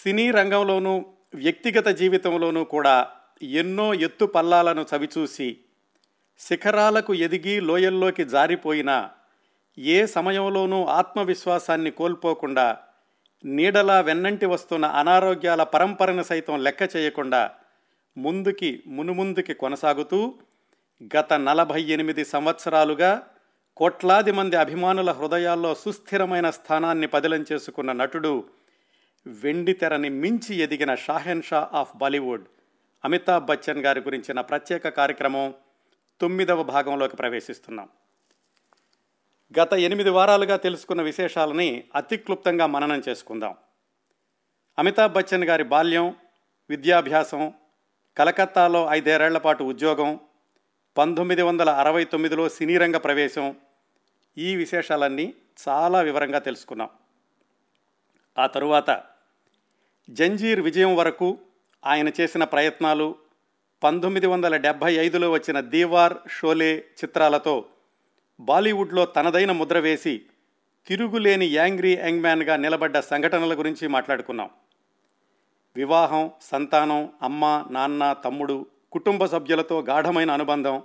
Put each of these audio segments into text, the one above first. సినీ రంగంలోనూ వ్యక్తిగత జీవితంలోనూ కూడా ఎన్నో ఎత్తు పల్లాలను చవిచూసి శిఖరాలకు ఎదిగి లోయల్లోకి జారిపోయిన ఏ సమయంలోనూ ఆత్మవిశ్వాసాన్ని కోల్పోకుండా నీడలా వెన్నంటి వస్తున్న అనారోగ్యాల పరంపరను సైతం లెక్క చేయకుండా మునుముందుకి కొనసాగుతూ గత 48 సంవత్సరాలుగా కోట్లాది మంది అభిమానుల హృదయాల్లో సుస్థిరమైన స్థానాన్ని పదిలం చేసుకున్న నటుడు, వెండితెరని మించి ఎదిగిన షాహెన్షా ఆఫ్ బాలీవుడ్ అమితాబ్ బచ్చన్ గారి గురించిన ప్రత్యేక కార్యక్రమం 9వ భాగంలోకి ప్రవేశిస్తున్నాం. గత 8 వారాలుగా తెలుసుకున్న విశేషాలని అతి క్లుప్తంగా మననం చేసుకుందాం. అమితాబ్ బచ్చన్ గారి బాల్యం, విద్యాభ్యాసం, కలకత్తాలో 5 ఏళ్ల పాటు ఉద్యోగం, 1969లో సినీ రంగ ప్రవేశం, ఈ విశేషాలన్నీ చాలా వివరంగా తెలుసుకున్నాం. ఆ తరువాత జంజీర్ విజయం వరకు ఆయన చేసిన ప్రయత్నాలు, 1975లో వచ్చిన దీవార్, షోలే చిత్రాలతో బాలీవుడ్లో తనదైన ముద్ర వేసి తిరుగులేని యాంగ్రీ యంగ్ మ్యాన్గా నిలబడ్డ సంఘటనల గురించి మాట్లాడుకున్నాం. వివాహం, సంతానం, అమ్మ, నాన్న, తమ్ముడు, కుటుంబ సభ్యులతో గాఢమైన అనుబంధం,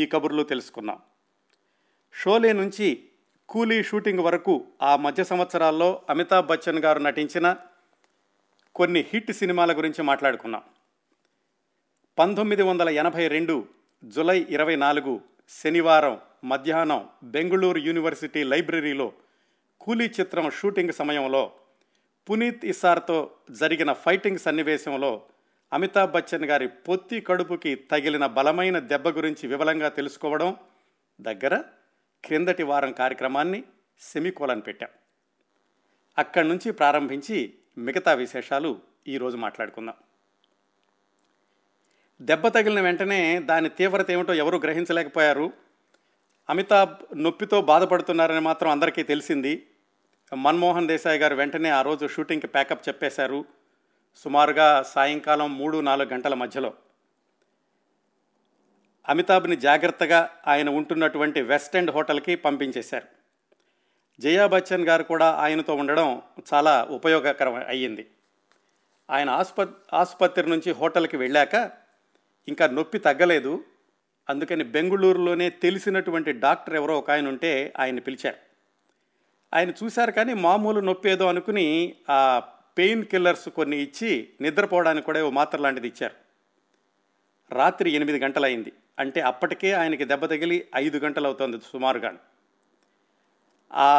ఈ కబుర్లు తెలుసుకున్నాం. షోలే నుంచి కూలీ షూటింగ్ వరకు ఆ మధ్య సంవత్సరాల్లో అమితాబ్ బచ్చన్ గారు నటించిన కొన్ని హిట్ సినిమాల గురించి మాట్లాడుకున్నాం. 1982 జూలై 24 శనివారం మధ్యాహ్నం బెంగళూరు యూనివర్సిటీ లైబ్రరీలో కూలీ చిత్రం షూటింగ్ సమయంలో పునీత్ ఇస్సార్తో జరిగిన ఫైటింగ్ సన్నివేశంలో అమితాబ్ బచ్చన్ గారి పొత్తి కడుపుకి తగిలిన బలమైన దెబ్బ గురించి వివరంగా తెలుసుకోవడం దగ్గర క్రిందటి వారం కార్యక్రమాన్ని సెమికోలన్ పెట్టాం. అక్కడి నుంచి ప్రారంభించి మిగతా విశేషాలు ఈరోజు మాట్లాడుకుందాం. దెబ్బ తగిలిన వెంటనే దాని తీవ్రత ఏమిటో ఎవరూ గ్రహించలేకపోయారు. అమితాబ్ నొప్పితో బాధపడుతున్నారని మాత్రం అందరికీ తెలిసింది. మన్మోహన్ దేశాయ్ గారు వెంటనే ఆ రోజు షూటింగ్కి ప్యాకప్ చెప్పేశారు, సుమారుగా సాయంకాలం 3-4 గంటల మధ్యలో. అమితాబ్ని జాగ్రత్తగా ఆయన ఉంటున్నటువంటి వెస్ట్ ఎండ్ హోటల్కి పంపించేశారు. జయా బచ్చన్ గారు కూడా ఆయనతో ఉండడం చాలా ఉపయోగకరం అయ్యింది. ఆయన ఆసుపత్రి నుంచి హోటల్కి వెళ్ళాక ఇంకా నొప్పి తగ్గలేదు, అందుకని బెంగుళూరులోనే తెలిసినటువంటి డాక్టర్ ఎవరో ఒక ఆయన ఉంటే ఆయన పిలిచారు. ఆయన చూశారు, కానీ మామూలు నొప్పి ఏదో అనుకుని ఆ పెయిన్ కిల్లర్స్ కొన్ని ఇచ్చి నిద్రపోవడానికి కూడా ఓ మాత్ర లాంటిది ఇచ్చారు. రాత్రి 8 గంటలైంది, అంటే అప్పటికే ఆయనకి దెబ్బ తగిలి 5 గంటలు అవుతుంది సుమారుగా. ఆ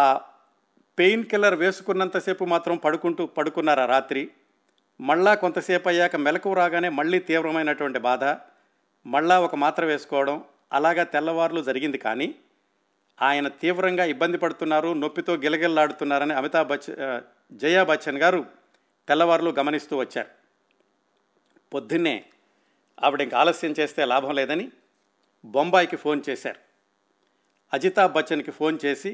పెయిన్ కిల్లర్ వేసుకున్నంతసేపు మాత్రం పడుకున్నారు. ఆ రాత్రి మళ్ళా కొంతసేపు అయ్యాక మెలకు రాగానే మళ్ళీ తీవ్రమైనటువంటి బాధ, మళ్ళా ఒక మాత్ర వేసుకోవడం, అలాగా తెల్లవారులు జరిగింది. కానీ ఆయన తీవ్రంగా ఇబ్బంది పడుతున్నారు, నొప్పితో గిలగిల్లాడుతున్నారని జయా బచ్చన్ గారు తెల్లవారులు గమనిస్తూ వచ్చారు. పొద్దున్నే ఆవిడ ఇంకా ఆలస్యం చేస్తే లాభం లేదని బొంబాయికి ఫోన్ చేశారు. అజితాబ్ బచ్చన్కి ఫోన్ చేసి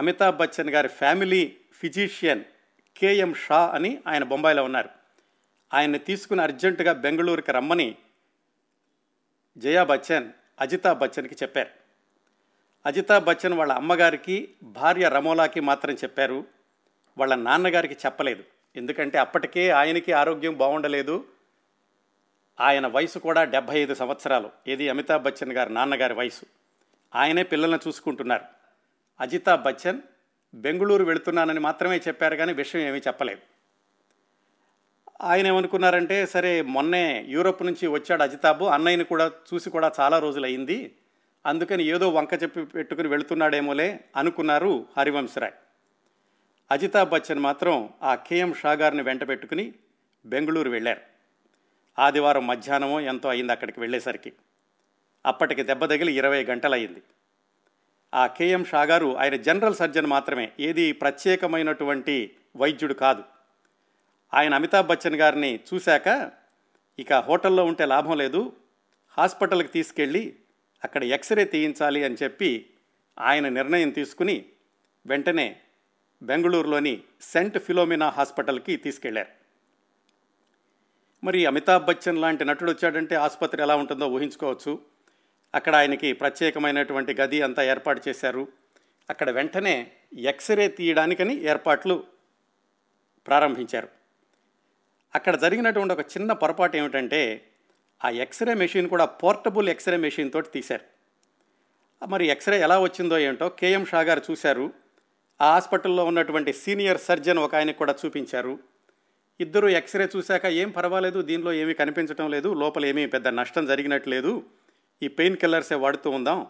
అమితాబ్ బచ్చన్ గారి ఫ్యామిలీ ఫిజీషియన్ కేఎం షా అని, ఆయన బొంబాయిలో ఉన్నారు, ఆయన్ని తీసుకుని అర్జెంటుగా బెంగళూరుకి రమ్మని జయా బచ్చన్ అజితాబ్ బచ్చన్కి చెప్పారు. అజితాబ్ బచ్చన్ వాళ్ళ అమ్మగారికి, భార్య రమోలాకి మాత్రం చెప్పారు, వాళ్ళ నాన్నగారికి చెప్పలేదు. ఎందుకంటే అప్పటికే ఆయనకి ఆరోగ్యం బాగుండలేదు. ఆయన వయసు కూడా 75 సంవత్సరాలు, ఏది అమితాబ్ బచ్చన్ గారి నాన్నగారి వయసు. ఆయనే పిల్లల్ని చూసుకుంటున్నారు. అజితాబ్ బచ్చన్ బెంగుళూరు వెళుతున్నానని మాత్రమే చెప్పారు, కానీ విషయం ఏమీ చెప్పలేదు. ఆయన ఏమనుకున్నారంటే, సరే మొన్నే యూరోప్ నుంచి వచ్చాడు అజితాబు, అన్నయ్యని కూడా చూసి కూడా చాలా రోజులు అయింది, అందుకని ఏదో వంక చెప్పి పెట్టుకుని వెళుతున్నాడేమోలే అనుకున్నారు హరివంశరాయ్. అజితాబ్ బచ్చన్ మాత్రం ఆ కేఎం షా గారిని వెంట పెట్టుకుని బెంగుళూరు వెళ్ళారు. ఆదివారం మధ్యాహ్నమో ఎంతో అయింది అక్కడికి వెళ్ళేసరికి. అప్పటికి దెబ్బ తగిలి 20 గంటలు అయింది. ఆ కేఎం షా గారు ఆయన జనరల్ సర్జన్ మాత్రమే, ఏది ప్రత్యేకమైనటువంటి వైద్యుడు కాదు. ఆయన అమితాబ్ బచ్చన్ గారిని చూశాక ఇక హోటల్లో ఉంటే లాభం లేదు, హాస్పిటల్కి తీసుకెళ్ళి అక్కడ ఎక్స్రే తీయించాలి అని చెప్పి ఆయన నిర్ణయం తీసుకుని వెంటనే బెంగళూరులోని సెంట్ ఫిలోమినా హాస్పిటల్కి తీసుకెళ్లారు. మరి అమితాబ్ బచ్చన్ లాంటి నటుడు వచ్చాడంటే ఆసుపత్రి ఎలా ఉంటుందో ఊహించుకోవచ్చు. అక్కడ ఆయనకి ప్రత్యేకమైనటువంటి గది అంతా ఏర్పాటు చేశారు. అక్కడ వెంటనే ఎక్స్రే తీయడానికని ఏర్పాట్లు ప్రారంభించారు. అక్కడ జరిగినటువంటి ఒక చిన్న పొరపాటు ఏమిటంటే ఆ ఎక్స్రే మెషిన్ కూడా పోర్టబుల్ ఎక్స్రే మెషిన్ తోటి తీశారు. మరి ఎక్స్రే ఎలా వచ్చిందో ఏంటో కేఎం షా గారు చూశారు, ఆ హాస్పిటల్లో ఉన్నటువంటి సీనియర్ సర్జన్ ఒక ఆయనకు కూడా చూపించారు. ఇద్దరు ఎక్స్రే చూశాక ఏం పర్వాలేదు, దీనిలో ఏమీ కనిపించడం లేదు, లోపల ఏమీ పెద్ద నష్టం జరిగినట్లేదు, ఈ పెయిన్ కిల్లర్సే వాడుతూ ఉందాం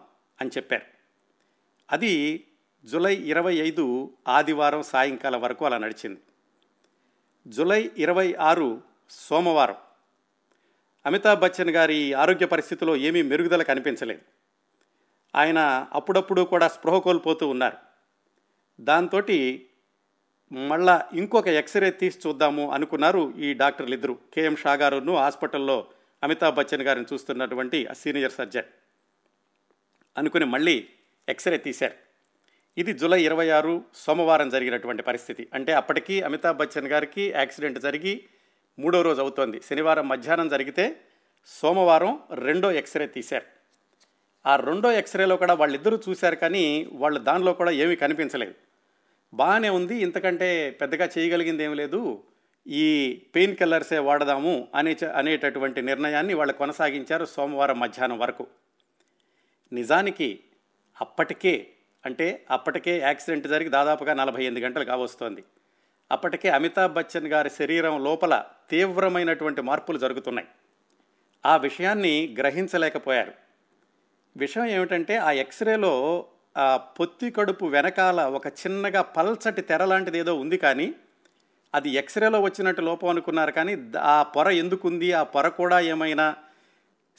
అని చెప్పారు. అది జూలై 25 ఆదివారం సాయంకాలం వరకు అలా నడిచింది. జూలై 26 సోమవారం అమితాబ్ బచ్చన్ గారి ఆరోగ్య పరిస్థితిలో ఏమీ మెరుగుదల కనిపించలేదు. ఆయన అప్పుడప్పుడు కూడా స్పృహ కోల్పోతూ ఉన్నారు. దాంతో మళ్ళా ఇంకొక ఎక్స్రే తీసి చూద్దాము అనుకున్నారు ఈ డాక్టర్లు ఇద్దరు, కేఎం షా గారును హాస్పిటల్లో అమితాబ్ బచ్చన్ గారిని చూస్తున్నటువంటి ఆ సీనియర్ సర్జన్ అనుకుని మళ్ళీ ఎక్స్రే తీశారు. ఇది జూలై 26 సోమవారం జరిగినటువంటి పరిస్థితి. అంటే అప్పటికీ అమితాబ్ బచ్చన్ గారికి యాక్సిడెంట్ జరిగి 3వ రోజు అవుతోంది. శనివారం మధ్యాహ్నం జరిగితే సోమవారం రెండో ఎక్స్రే తీశారు. ఆ రెండో ఎక్స్రేలో కూడా వాళ్ళిద్దరూ చూశారు, కానీ వాళ్ళు దానిలో కూడా ఏమీ కనిపించలేదు. బాగానే ఉంది, ఇంతకంటే పెద్దగా చేయగలిగింది ఏమి లేదు, ఈ పెయిన్ కిల్లర్సే వాడదాము అనేటటువంటి నిర్ణయాన్ని వాళ్ళు కొనసాగించారు సోమవారం మధ్యాహ్నం వరకు. నిజానికి అప్పటికే యాక్సిడెంట్ జరిగి దాదాపుగా 48 గంటలు కావస్తోంది. అప్పటికే అమితాబ్ బచ్చన్ గారి శరీరం లోపల తీవ్రమైనటువంటి మార్పులు జరుగుతున్నాయి. ఆ విషయాన్ని గ్రహించలేకపోయారు. విషయం ఏమిటంటే ఆ ఎక్స్రేలో ఆ పొత్తి కడుపు వెనకాల ఒక చిన్నగా పల్చటి తెర లాంటిది ఏదో ఉంది, కానీ అది ఎక్స్రేలో వచ్చినట్టు లోపం అనుకున్నారు. కానీ ఆ పొర ఎందుకుంది, ఆ పొర కూడా ఏమైనా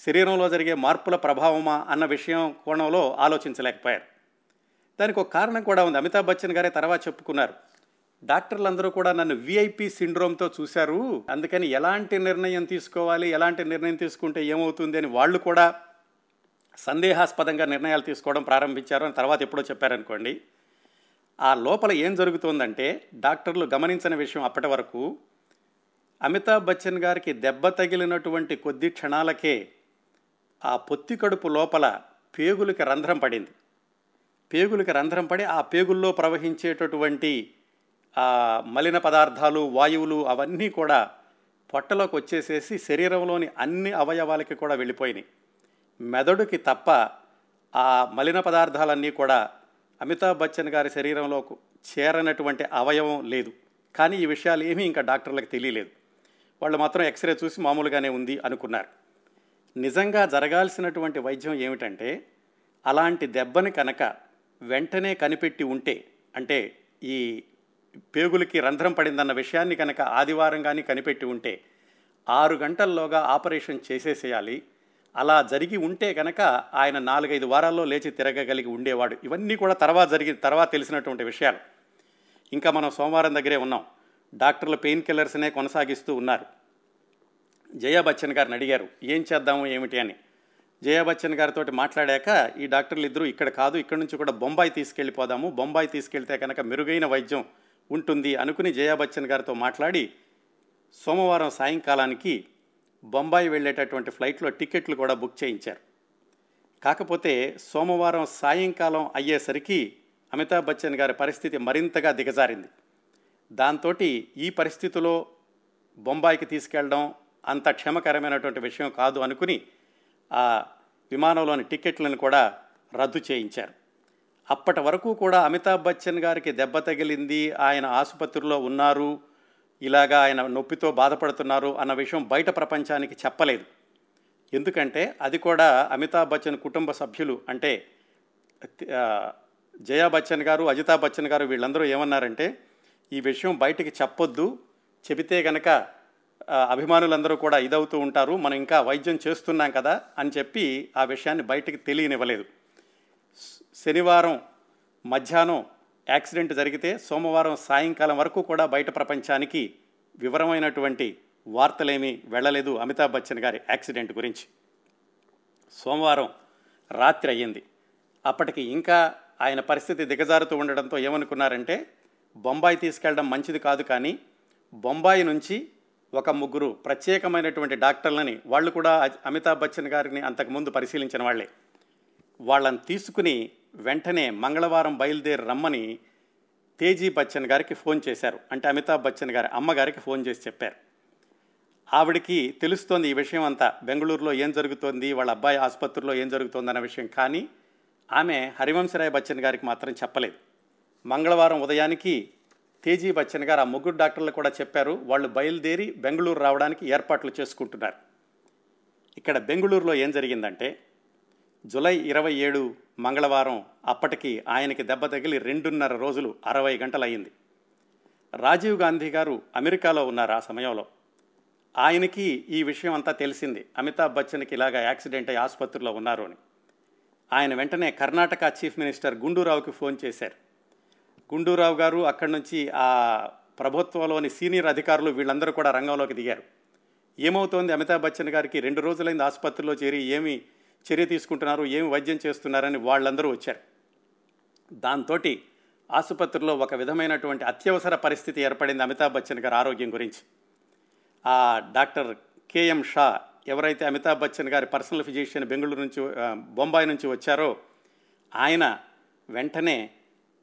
శరీరంలో జరిగే మార్పుల ప్రభావమా అన్న విషయం కోణంలో ఆలోచించలేకపోయారు. దానికి ఒక కారణం కూడా ఉంది. అమితాబ్ బచ్చన్ గారే తర్వాత చెప్పుకున్నారు, డాక్టర్లందరూ కూడా నన్ను విఐపి సిండ్రోమ్తో చూశారు, అందుకని ఎలాంటి నిర్ణయం తీసుకోవాలి, ఎలాంటి నిర్ణయం తీసుకుంటే ఏమవుతుంది అని వాళ్ళు కూడా సందేహాస్పదంగా నిర్ణయాలు తీసుకోవడం ప్రారంభించారు అని తర్వాత ఎప్పుడో చెప్పారనుకోండి. ఆ లోపల ఏం జరుగుతుందంటే డాక్టర్లు గమనించిన విషయం అప్పటి వరకు అమితాబ్ బచ్చన్ గారికి దెబ్బ తగిలినటువంటి కొద్ది క్షణాలకే ఆ పొత్తి కడుపు లోపల పేగులకి రంధ్రం పడింది. పేగులకి రంధ్రం పడి ఆ పేగుల్లో ప్రవహించేటటువంటి మలిన పదార్థాలు, వాయువులు అవన్నీ కూడా పొట్టలోకి వచ్చేసేసి శరీరంలోని అన్ని అవయవాలకి కూడా వెళ్ళిపోయినాయి. మెదడుకి తప్ప ఆ మలిన పదార్థాలన్నీ కూడా అమితాబ్ బచ్చన్ గారి శరీరంలో చేరనటువంటి అవయవం లేదు. కానీ ఈ విషయాలు ఏమీ ఇంకా డాక్టర్లకు తెలియలేదు. వాళ్ళు మాత్రం ఎక్స్రే చూసి మామూలుగానే ఉంది అనుకున్నారు. నిజంగా జరగాల్సినటువంటి వైద్యం ఏమిటంటే అలాంటి దెబ్బని కనుక వెంటనే కనిపెట్టి ఉంటే, అంటే ఈ పేగులకి రంధ్రం పడిందన్న విషయాన్ని కనుక ఆదివారం కానీ కనిపెట్టి ఉంటే 6 గంటల్లోగా ఆపరేషన్ చేసేసేయాలి. అలా జరిగి ఉంటే కనుక ఆయన 4-5 వారాల్లో లేచి తిరగగలిగి ఉండేవాడు. ఇవన్నీ కూడా తర్వాత తెలిసినటువంటి విషయాలు. ఇంకా మనం సోమవారం దగ్గరే ఉన్నాం. డాక్టర్లు పెయిన్ కిల్లర్స్నే కొనసాగిస్తూ ఉన్నారు. జయా బచ్చన్ గారిని అడిగారు ఏం చేద్దాము ఏమిటి అని. జయా బచ్చన్ గారితో మాట్లాడాక ఈ డాక్టర్లు ఇద్దరు ఇక్కడ కాదు, ఇక్కడ నుంచి కూడా బొంబాయి తీసుకెళ్ళిపోదాము, బొంబాయి తీసుకెళ్తే కనుక మెరుగైన వైద్యం ఉంటుంది అనుకుని జయా బచ్చన్ గారితో మాట్లాడి సోమవారం సాయంకాలానికి బొంబాయి వెళ్ళేటటువంటి ఫ్లైట్లో టికెట్లు కూడా బుక్ చేయించారు. కాకపోతే సోమవారం సాయంకాలం అయ్యేసరికి అమితాబ్ బచ్చన్ గారి పరిస్థితి మరింతగా దిగజారింది. దాంతో ఈ పరిస్థితిలో బొంబాయికి తీసుకెళ్ళడం అంత క్షేమకరమైనటువంటి విషయం కాదు అనుకుని ఆ విమానంలోని టికెట్లను కూడా రద్దు చేయించారు. అప్పటి వరకు కూడా అమితాబ్ బచ్చన్ గారికి దెబ్బ తగిలింది, ఆయన ఆసుపత్రిలో ఉన్నారు, ఇలాగా ఆయన నొప్పితో బాధపడుతున్నారు అన్న విషయం బయట ప్రపంచానికి చెప్పలేదు. ఎందుకంటే అది కూడా అమితాబ్ బచ్చన్ కుటుంబ సభ్యులు, అంటే జయా బచ్చన్ గారు, అజితాబ్ బచ్చన్ గారు వీళ్ళందరూ ఏమన్నారంటే ఈ విషయం బయటికి చెప్పొద్దు, చెబితే కనుక అభిమానులందరూ కూడా ఇదవుతూ ఉంటారు, మనం ఇంకా వైద్యం చేస్తున్నాం కదా అని చెప్పి ఆ విషయాన్ని బయటికి తెలియనివ్వలేదు. శనివారం మధ్యాహ్నం యాక్సిడెంట్ జరిగితే సోమవారం సాయంకాలం వరకు కూడా బయట ప్రపంచానికి వివరమైనటువంటి వార్తలేమీ వెళ్ళలేదు అమితాబ్ బచ్చన్ గారి యాక్సిడెంట్ గురించి. సోమవారం రాత్రి అయ్యింది. అప్పటికి ఇంకా ఆయన పరిస్థితి దిగజారుతూ ఉండడంతో ఏమనుకున్నారంటే బొంబాయి తీసుకెళ్ళడం మంచిది కాదు, కానీ బొంబాయి నుంచి ఒక 3 ప్రత్యేకమైనటువంటి డాక్టర్లని, వాళ్ళు కూడా అమితాబ్ బచ్చన్ గారిని అంతకుముందు పరిశీలించిన వాళ్ళే, వాళ్ళని తీసుకుని వెంటనే మంగళవారం బయలుదేరి రమ్మని తేజీ బచ్చన్ గారికి ఫోన్ చేశారు. అంటే అమితాబ్ బచ్చన్ గారి అమ్మగారికి ఫోన్ చేసి చెప్పారు. ఆవిడకి తెలుస్తోంది ఈ విషయం అంతా, బెంగళూరులో ఏం జరుగుతోంది, వాళ్ళ అబ్బాయి ఆసుపత్రిలో ఏం జరుగుతోంది అన్న విషయం. కానీ ఆమె హరివంశరాయ్ బచ్చన్ గారికి మాత్రం చెప్పలేదు. మంగళవారం ఉదయానికి తేజీ బచ్చన్ గారు ఆ ముగ్గురు డాక్టర్లు కూడా చెప్పారు, వాళ్ళు బయలుదేరి బెంగళూరు రావడానికి ఏర్పాట్లు చేసుకుంటున్నారు. ఇక్కడ బెంగళూరులో ఏం జరిగిందంటే, జూలై 27 మంగళవారం, అప్పటికి ఆయనకి దెబ్బ తగిలి 2.5 రోజులు 60 గంటలు అయ్యింది. రాజీవ్ గాంధీ గారు అమెరికాలో ఉన్నారు ఆ సమయంలో. ఆయనకి ఈ విషయం అంతా తెలిసింది, అమితాబ్ బచ్చన్కి ఇలాగ యాక్సిడెంట్ అయ్యి ఆసుపత్రిలో ఉన్నారు అని. ఆయన వెంటనే కర్ణాటక చీఫ్ మినిస్టర్ గుండూరావుకి ఫోన్ చేశారు. గుండూరావు గారు అక్కడి నుంచి ఆ ప్రభుత్వంలోని సీనియర్ అధికారులు వీళ్ళందరూ కూడా రంగంలోకి దిగారు. ఏమవుతోంది అమితాబ్ బచ్చన్ గారికి, 2 రోజులైంది ఆసుపత్రిలో చేరి, ఏమి చర్య తీసుకుంటున్నారు, ఏమి వైద్యం చేస్తున్నారని వాళ్ళందరూ వచ్చారు. దాంతో ఆసుపత్రిలో ఒక విధమైనటువంటి అత్యవసర పరిస్థితి ఏర్పడింది అమితాబ్ బచ్చన్ గారి ఆరోగ్యం గురించి. ఆ డాక్టర్ కేఎం షా ఎవరైతే అమితాబ్ బచ్చన్ గారి పర్సనల్ ఫిజిషియన్ బెంగళూరు నుంచి బొంబాయి నుంచి వచ్చారో, ఆయన వెంటనే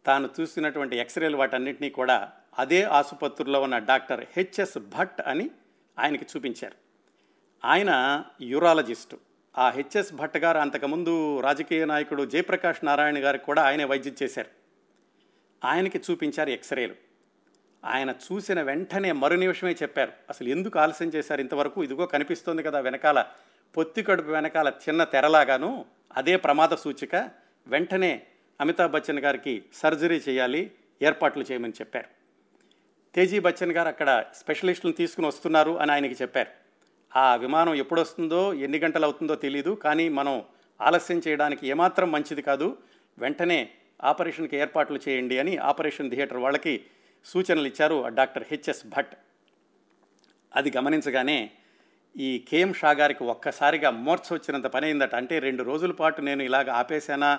తాను చూసినటువంటి ఎక్స్రేలు వాటన్నింటినీ కూడా అదే ఆసుపత్రిలో ఉన్న డాక్టర్ హెచ్ఎస్ భట్ అని ఆయనకి చూపించారు. ఆయన యూరాలజిస్టు. ఆ హెచ్ఎస్ భట్ గారు అంతకుముందు రాజకీయ నాయకుడు జయప్రకాష్ నారాయణ గారికి కూడా ఆయనే వైద్యం చేశారు. ఆయనకి చూపించారు ఎక్స్రేలు. ఆయన చూసిన వెంటనే మరు నిమిషమే చెప్పారు, అసలు ఎందుకు ఆలస్యం చేశారు ఇంతవరకు, ఇదిగో కనిపిస్తోంది కదా వెనకాల పొత్తికడుపు వెనకాల చిన్న తెరలాగాను, అదే ప్రమాద సూచిక, వెంటనే అమితాబ్ బచ్చన్ గారికి సర్జరీ చేయాలి, ఏర్పాట్లు చేయమని చెప్పారు. తేజీ బచ్చన్ గారు అక్కడ స్పెషలిస్టులను తీసుకుని వస్తున్నారు అని ఆయనకి చెప్పారు. ఆ విమానం ఎప్పుడొస్తుందో ఎన్ని గంటలు అవుతుందో తెలీదు, కానీ మనం ఆలస్యం చేయడానికి ఏమాత్రం మంచిది కాదు, వెంటనే ఆపరేషన్కి ఏర్పాట్లు చేయండి అని ఆపరేషన్ థియేటర్ వాళ్ళకి సూచనలు ఇచ్చారు డాక్టర్ హెచ్ఎస్ భట్. అది గమనించగానే ఈ కేఎం షా గారికి ఒక్కసారిగా మూర్ఛ వచ్చినంత పని అయిందట. అంటే 2 రోజుల పాటు నేను ఇలాగ ఆపేశానా,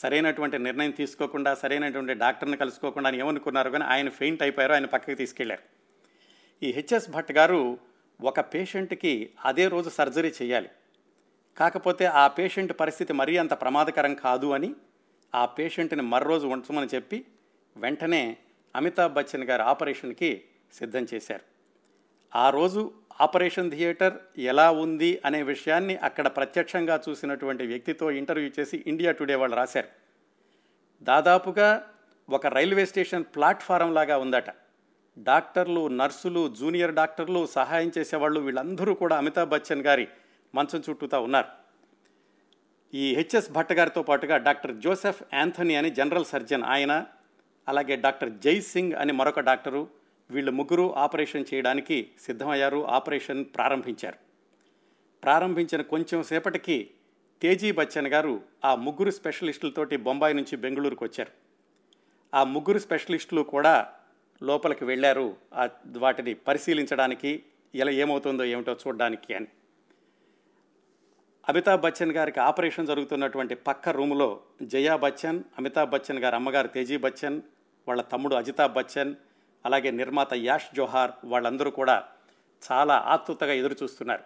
సరైనటువంటి నిర్ణయం తీసుకోకుండా, సరైనటువంటి డాక్టర్ని కలుసుకోకుండా అని ఏమనుకున్నారు, కానీ ఆయన ఫెయింట్ అయిపోయారు. ఆయన పక్కకి తీసుకెళ్లారు. ఈ హెచ్ఎస్ భట్ గారు ఒక పేషెంట్కి అదే రోజు సర్జరీ చేయాలి, కాకపోతే ఆ పేషెంట్ పరిస్థితి మరీ అంత ప్రమాదకరం కాదు అని ఆ పేషెంట్ని మరోరోజు ఉంచమని చెప్పి వెంటనే అమితాబ్ బచ్చన్ గారు ఆపరేషన్కి సిద్ధం చేశారు. ఆ రోజు ఆపరేషన్ థియేటర్ ఎలా ఉంది అనే విషయాన్ని అక్కడ ప్రత్యక్షంగా చూసినటువంటి వ్యక్తితో ఇంటర్వ్యూ చేసి ఇండియా టుడే వాళ్ళు రాశారు. దాదాపుగా ఒక రైల్వే స్టేషన్ ప్లాట్ఫారం లాగా ఉందట. డాక్టర్లు, నర్సులు, జూనియర్ డాక్టర్లు, సహాయం చేసేవాళ్ళు వీళ్ళందరూ కూడా అమితాబ్ బచ్చన్ గారి మంచం చుట్టూతా ఉన్నారు. ఈ హెచ్ఎస్ భట్ గారితో పాటుగా డాక్టర్ జోసెఫ్ యాంథనీ అని జనరల్ సర్జన్ ఆయన, అలాగే డాక్టర్ జై సింగ్ అని మరొక డాక్టరు, వీళ్ళు ముగ్గురు ఆపరేషన్ చేయడానికి సిద్ధమయ్యారు. ఆపరేషన్ ప్రారంభించారు. ప్రారంభించిన కొంచెం సేపటికి తేజీ బచ్చన్ గారు ఆ ముగ్గురు స్పెషలిస్టులతోటి బొంబాయి నుంచి బెంగళూరుకు వచ్చారు. ఆ ముగ్గురు స్పెషలిస్టులు కూడా లోపలికి వెళ్ళారు వాటిని పరిశీలించడానికి, ఇలా ఏమవుతుందో ఏమిటో చూడడానికి అని. అమితాబ్ బచ్చన్ గారికి ఆపరేషన్ జరుగుతున్నటువంటి పక్క రూములో జయా బచ్చన్, అమితాబ్ బచ్చన్ గారి అమ్మగారు తేజీ బచ్చన్, వాళ్ళ తమ్ముడు అజితాబ్ బచ్చన్, అలాగే నిర్మాత యాష్ జోహార్, వాళ్ళందరూ కూడా చాలా ఆతృతగా ఎదురుచూస్తున్నారు.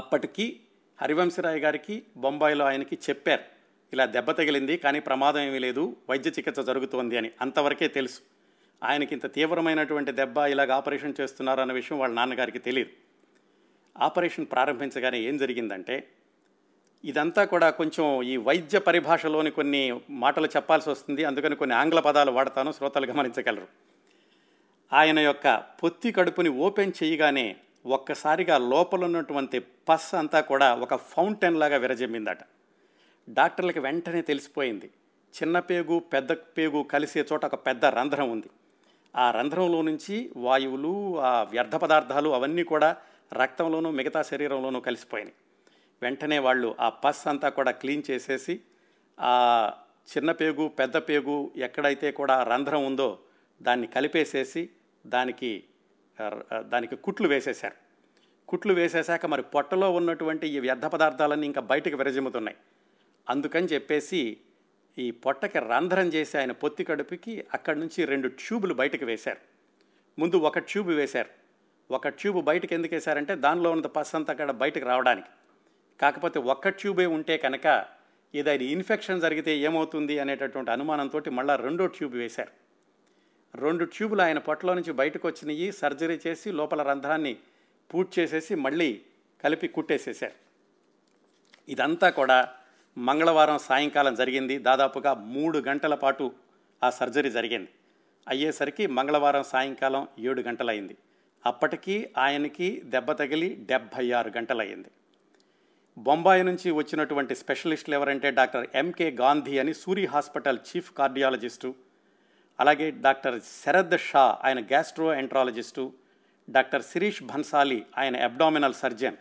అప్పటికి హరివంశరాయ్ గారికి బొంబాయిలో ఆయనకి చెప్పారు, ఇలా దెబ్బ తగిలింది కానీ ప్రమాదం ఏమీ లేదు, వైద్య చికిత్స జరుగుతోంది అని. అంతవరకే తెలుసు. ఆయనకి ఇంత తీవ్రమైనటువంటి దెబ్బ, ఇలాగ ఆపరేషన్ చేస్తున్నారు అన్న విషయం వాళ్ళ నాన్నగారికి తెలియదు. ఆపరేషన్ ప్రారంభించగానే ఏం జరిగిందంటే, ఇదంతా కూడా కొంచెం ఈ వైద్య పరిభాషలోని కొన్ని మాటలు చెప్పాల్సి వస్తుంది, అందుకని కొన్ని ఆంగ్ల పదాలు వాడతాను, శ్రోతలు గమనించగలరు. ఆయన యొక్క పొత్తి కడుపుని ఓపెన్ చేయగానే ఒక్కసారిగా లోపల ఉన్నటువంటి పస్ అంతా కూడా ఒక ఫౌంటైన్ లాగా విరజమ్మిందట. డాక్టర్లకు వెంటనే తెలిసిపోయింది, చిన్న పేగు పెద్ద పేగు కలిసే చోట ఒక పెద్ద రంధ్రం ఉంది. ఆ రంధ్రంలో నుంచి వాయువులు, ఆ వ్యర్థ పదార్థాలు అవన్నీ కూడా రక్తంలోనూ మిగతా శరీరంలోనూ కలిసిపోయినాయి. వెంటనే వాళ్ళు ఆ పస్ అంతా కూడా క్లీన్ చేసేసి ఆ చిన్న పేగు పెద్ద పేగు ఎక్కడైతే కూడా రంధ్రం ఉందో దాన్ని కలిపేసేసి దానికి కుట్లు వేసేశారు. కుట్లు వేసేసాక మరి పొట్టలో ఉన్నటువంటి ఈ వ్యర్థ పదార్థాలన్నీ ఇంకా బయటకు విరజిమ్ముతున్నాయి. అందుకని చెప్పేసి ఈ పొట్టకి రంధ్రం చేసి ఆయన పొత్తి కడుపుకి అక్కడి నుంచి 2 ట్యూబులు బయటకు వేశారు. ముందు ఒక ట్యూబ్ వేశారు. ఒక ట్యూబ్ బయటకు ఎందుకు వేశారంటే దానిలో ఉన్న పస్ అంతా అక్కడ బయటకు రావడానికి. కాకపోతే ఒక్క ట్యూబే ఉంటే కనుక ఏదైనా ఇన్ఫెక్షన్ జరిగితే ఏమవుతుంది అనేటటువంటి అనుమానంతో మళ్ళీ 2వ ట్యూబ్ వేశారు. 2 ట్యూబులు ఆయన పొట్టలో నుంచి బయటకు వచ్చినవి, సర్జరీ చేసి లోపల రంధ్రాన్ని పూర్తి చేసేసి మళ్ళీ కలిపి కుట్టేసేసారు. ఇదంతా కూడా మంగళవారం సాయంకాలం జరిగింది. దాదాపుగా 3 గంటల పాటు ఆ సర్జరీ జరిగింది. అయ్యేసరికి మంగళవారం సాయంకాలం 7 గంటలైంది. అప్పటికీ ఆయనకి దెబ్బ తగిలి 76 గంటలయ్యింది. బొంబాయి నుంచి వచ్చినటువంటి స్పెషలిస్టులు ఎవరంటే డాక్టర్ ఎంకే గాంధీ అని సూరి హాస్పిటల్ చీఫ్ కార్డియాలజిస్టు, అలాగే డాక్టర్ శరద్ షా ఆయన gastroenterologist, doctor Shirish Bhansali ఆయన అబ్డామినల్ సర్జన్.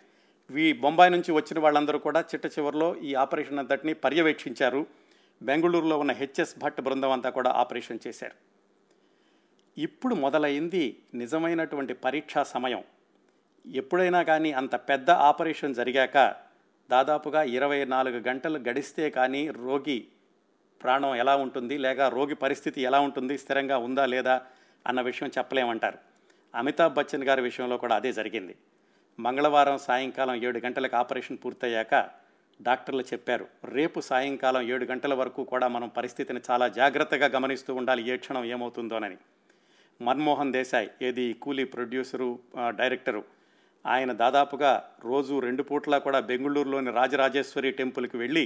ఈ బొంబాయి నుంచి వచ్చిన వాళ్ళందరూ కూడా చిట్ట చివరిలో ఈ ఆపరేషన్ అంతటిని పర్యవేక్షించారు. బెంగళూరులో ఉన్న హెచ్ఎస్ భట్ బృందం అంతా కూడా ఆపరేషన్ చేశారు. ఇప్పుడు మొదలైంది నిజమైనటువంటి పరీక్షా సమయం. ఎప్పుడైనా కానీ అంత పెద్ద ఆపరేషన్ జరిగాక దాదాపుగా 24 గంటలు గడిస్తే కానీ రోగి ప్రాణం ఎలా ఉంటుంది, లేక రోగి పరిస్థితి ఎలా ఉంటుంది, స్థిరంగా ఉందా లేదా అన్న విషయం చెప్పలేమంటారు. అమితాబ్ బచ్చన్ గారి విషయంలో కూడా అదే జరిగింది. మంగళవారం సాయంకాలం 7 గంటలకు ఆపరేషన్ పూర్తయ్యాక డాక్టర్లు చెప్పారు, రేపు సాయంకాలం 7 గంటల వరకు కూడా మనం పరిస్థితిని చాలా జాగ్రత్తగా గమనిస్తూ ఉండాలి, ఏ క్షణం ఏమవుతుందోనని. మన్మోహన్ దేశాయ్ ఏది కూలీ ప్రొడ్యూసరు, డైరెక్టరు, ఆయన దాదాపుగా రోజు 2 పూట్ల కూడా బెంగళూరులోని రాజరాజేశ్వరి టెంపుల్కి వెళ్ళి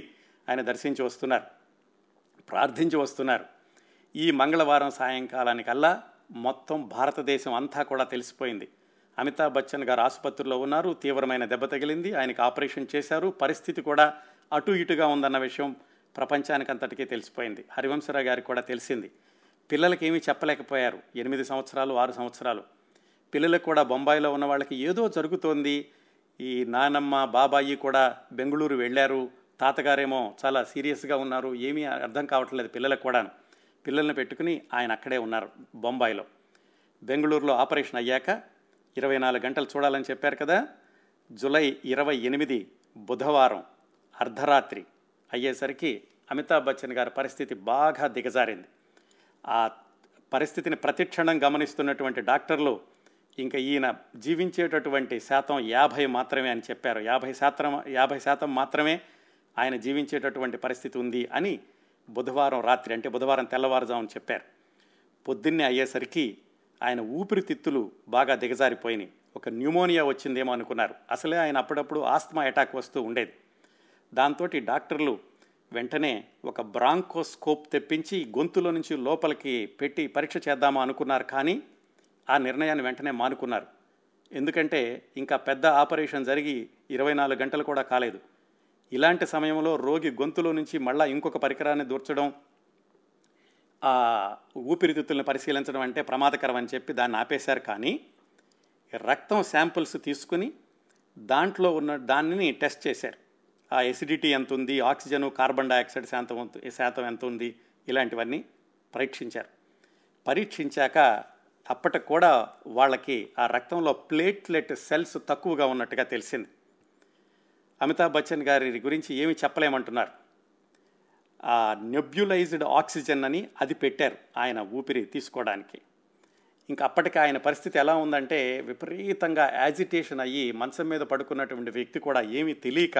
ఆయన దర్శించి వస్తున్నారు, ప్రార్థించి వస్తున్నారు. ఈ మంగళవారం సాయంకాలానికల్లా మొత్తం భారతదేశం అంతా కూడా తెలిసిపోయింది. అమితాబ్ బచ్చన్ గారు ఆసుపత్రిలో ఉన్నారు, తీవ్రమైన దెబ్బ తగిలింది, ఆయనకి ఆపరేషన్ చేశారు, పరిస్థితి కూడా అటు ఇటుగా ఉందన్న విషయం ప్రపంచానికి అంతటికీ తెలిసిపోయింది. హరివంశరావు గారికి కూడా తెలిసింది. పిల్లలకి ఏమీ చెప్పలేకపోయారు, 8 సంవత్సరాలు 6 సంవత్సరాలు పిల్లలకు కూడా. బొంబాయిలో ఉన్న వాళ్ళకి ఏదో జరుగుతోంది, ఈ నానమ్మ బాబాయి కూడా బెంగళూరు వెళ్ళారు, తాతగారేమో చాలా సీరియస్గా ఉన్నారు, ఏమీ అర్థం కావట్లేదు పిల్లలకు కూడాను. పిల్లల్ని పెట్టుకుని ఆయన అక్కడే ఉన్నారు బొంబాయిలో. బెంగళూరులో ఆపరేషన్ అయ్యాక 24 గంటలు చూడాలని చెప్పారు కదా. జూలై 28 బుధవారం అర్ధరాత్రి అయ్యేసరికి అమితాబ్ బచ్చన్ గారి పరిస్థితి బాగా దిగజారింది. ఆ పరిస్థితిని ప్రతిక్షణం గమనిస్తున్నటువంటి డాక్టర్లు ఇంకా ఈయన జీవించేటటువంటి శాతం 50 మాత్రమే అని చెప్పారు. 50% మాత్రమే ఆయన జీవించేటటువంటి పరిస్థితి ఉంది అని బుధవారం రాత్రి, అంటే బుధవారం తెల్లవారుజామున చెప్పారు. పొద్దున్నే అయ్యేసరికి ఆయన ఊపిరితిత్తులు బాగా దిగజారిపోయినాయి. ఒక న్యూమోనియా వచ్చిందేమో అనుకున్నారు. అసలే ఆయన అప్పుడప్పుడు ఆస్తమా అటాక్ వస్తూ ఉండేది. దాంతో డాక్టర్లు వెంటనే ఒక బ్రాంకోస్కోప్ తెప్పించి గొంతులో నుంచి లోపలికి పెట్టి పరీక్ష చేద్దామా అనుకున్నారు. కానీ ఆ నిర్ణయాన్ని వెంటనే మానుకున్నారు. ఎందుకంటే ఇంకా పెద్ద ఆపరేషన్ జరిగి 24 గంటలు కూడా కాలేదు. ఇలాంటి సమయంలో రోగి గొంతులో నుంచి మళ్ళీ ఇంకొక పరికరాన్ని దూర్చడం, ఆ ఊపిరితిత్తులను పరిశీలించడం అంటే ప్రమాదకరం అని చెప్పి దాన్ని ఆపేశారు. కానీ రక్తం శాంపుల్స్ తీసుకుని దాంట్లో ఉన్న దానిని టెస్ట్ చేశారు. ఆ ఎసిడిటీ ఎంత ఉంది, ఆక్సిజను కార్బన్ డైఆక్సైడ్ శాతం ఎంత ఉంది, ఇలాంటివన్నీ పరీక్షించారు. పరీక్షించాక అప్పటికి కూడా వాళ్ళకి ఆ రక్తంలో ప్లేట్లెట్ సెల్స్ తక్కువగా ఉన్నట్టుగా తెలిసింది. అమితాబ్ బచ్చన్ గారి గురించి ఏమి చెప్పలేమంటున్నారు. ఆ నెబ్యులైజ్డ్ ఆక్సిజన్ అని అది పెట్టారు ఆయన ఊపిరి తీసుకోవడానికి. ఇంకా అప్పటికి ఆయన పరిస్థితి ఎలా ఉందంటే విపరీతంగా యాజిటేషన్ అయ్యి మంచం మీద పడుకున్నటువంటి వ్యక్తి కూడా ఏమీ తెలియక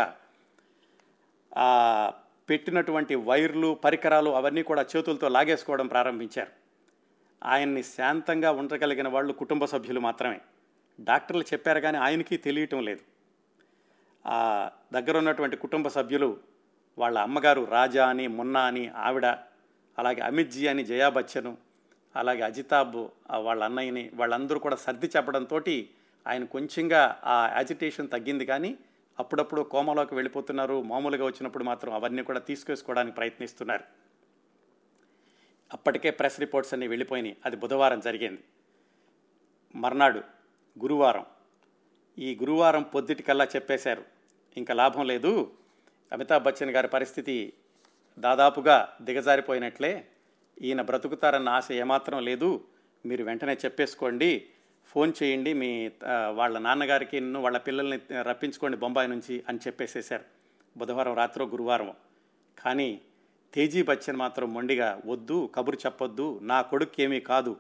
పెట్టినటువంటి వైర్లు పరికరాలు అవన్నీ కూడా చేతులతో లాగేసుకోవడం ప్రారంభించారు. ఆయన్ని శాంతంగా ఉండగలిగిన వాళ్ళు కుటుంబ సభ్యులు మాత్రమే. డాక్టర్లు చెప్పారు కానీ ఆయనకి తెలియటం లేదు. దగ్గర ఉన్నటువంటి కుటుంబ సభ్యులు వాళ్ళ అమ్మగారు రాజా అని, మున్నా అని ఆవిడ, అలాగే అమిత్జీ అని జయా బచ్చను, అలాగే అజితాబ్ వాళ్ళ అన్నయ్యని, వాళ్ళందరూ కూడా సర్ది చెప్పడంతో ఆయన కొంచెంగా ఆ యాజిటేషన్ తగ్గింది. కానీ అప్పుడప్పుడు కోమలోకి వెళ్ళిపోతున్నారు, మామూలుగా వచ్చినప్పుడు మాత్రం అవన్నీ కూడా తీసుకేసుకోవడానికి ప్రయత్నిస్తున్నారు. అప్పటికే ప్రెస్ రిపోర్ట్స్ అన్నీ వెళ్ళిపోయినాయి. అది బుధవారం జరిగింది. మర్నాడు గురువారం, ఈ గురువారం పొద్దుటికల్లా చెప్పేశారు ఇంకా లాభం లేదు, అమితాబ్ బచ్చన్ గారి పరిస్థితి దాదాపుగా దిగజారిపోయినట్లే, ఈయన బ్రతుకుతారన్న ఆశ ఏమాత్రం లేదు, మీరు వెంటనే చెప్పేసుకోండి, ఫోన్ చేయండి మీ వాళ్ళ నాన్నగారికి, వాళ్ళ పిల్లల్ని రప్పించుకోండి బొంబాయి నుంచి అని చెప్పేసేశారు బుధవారం రాత్రో గురువారం. కానీ తేజీ బచ్చన్ మాత్రం మొండిగా వద్దు, కబురు చెప్పొద్దు, నా కొడుకు ఏమీ కాదు,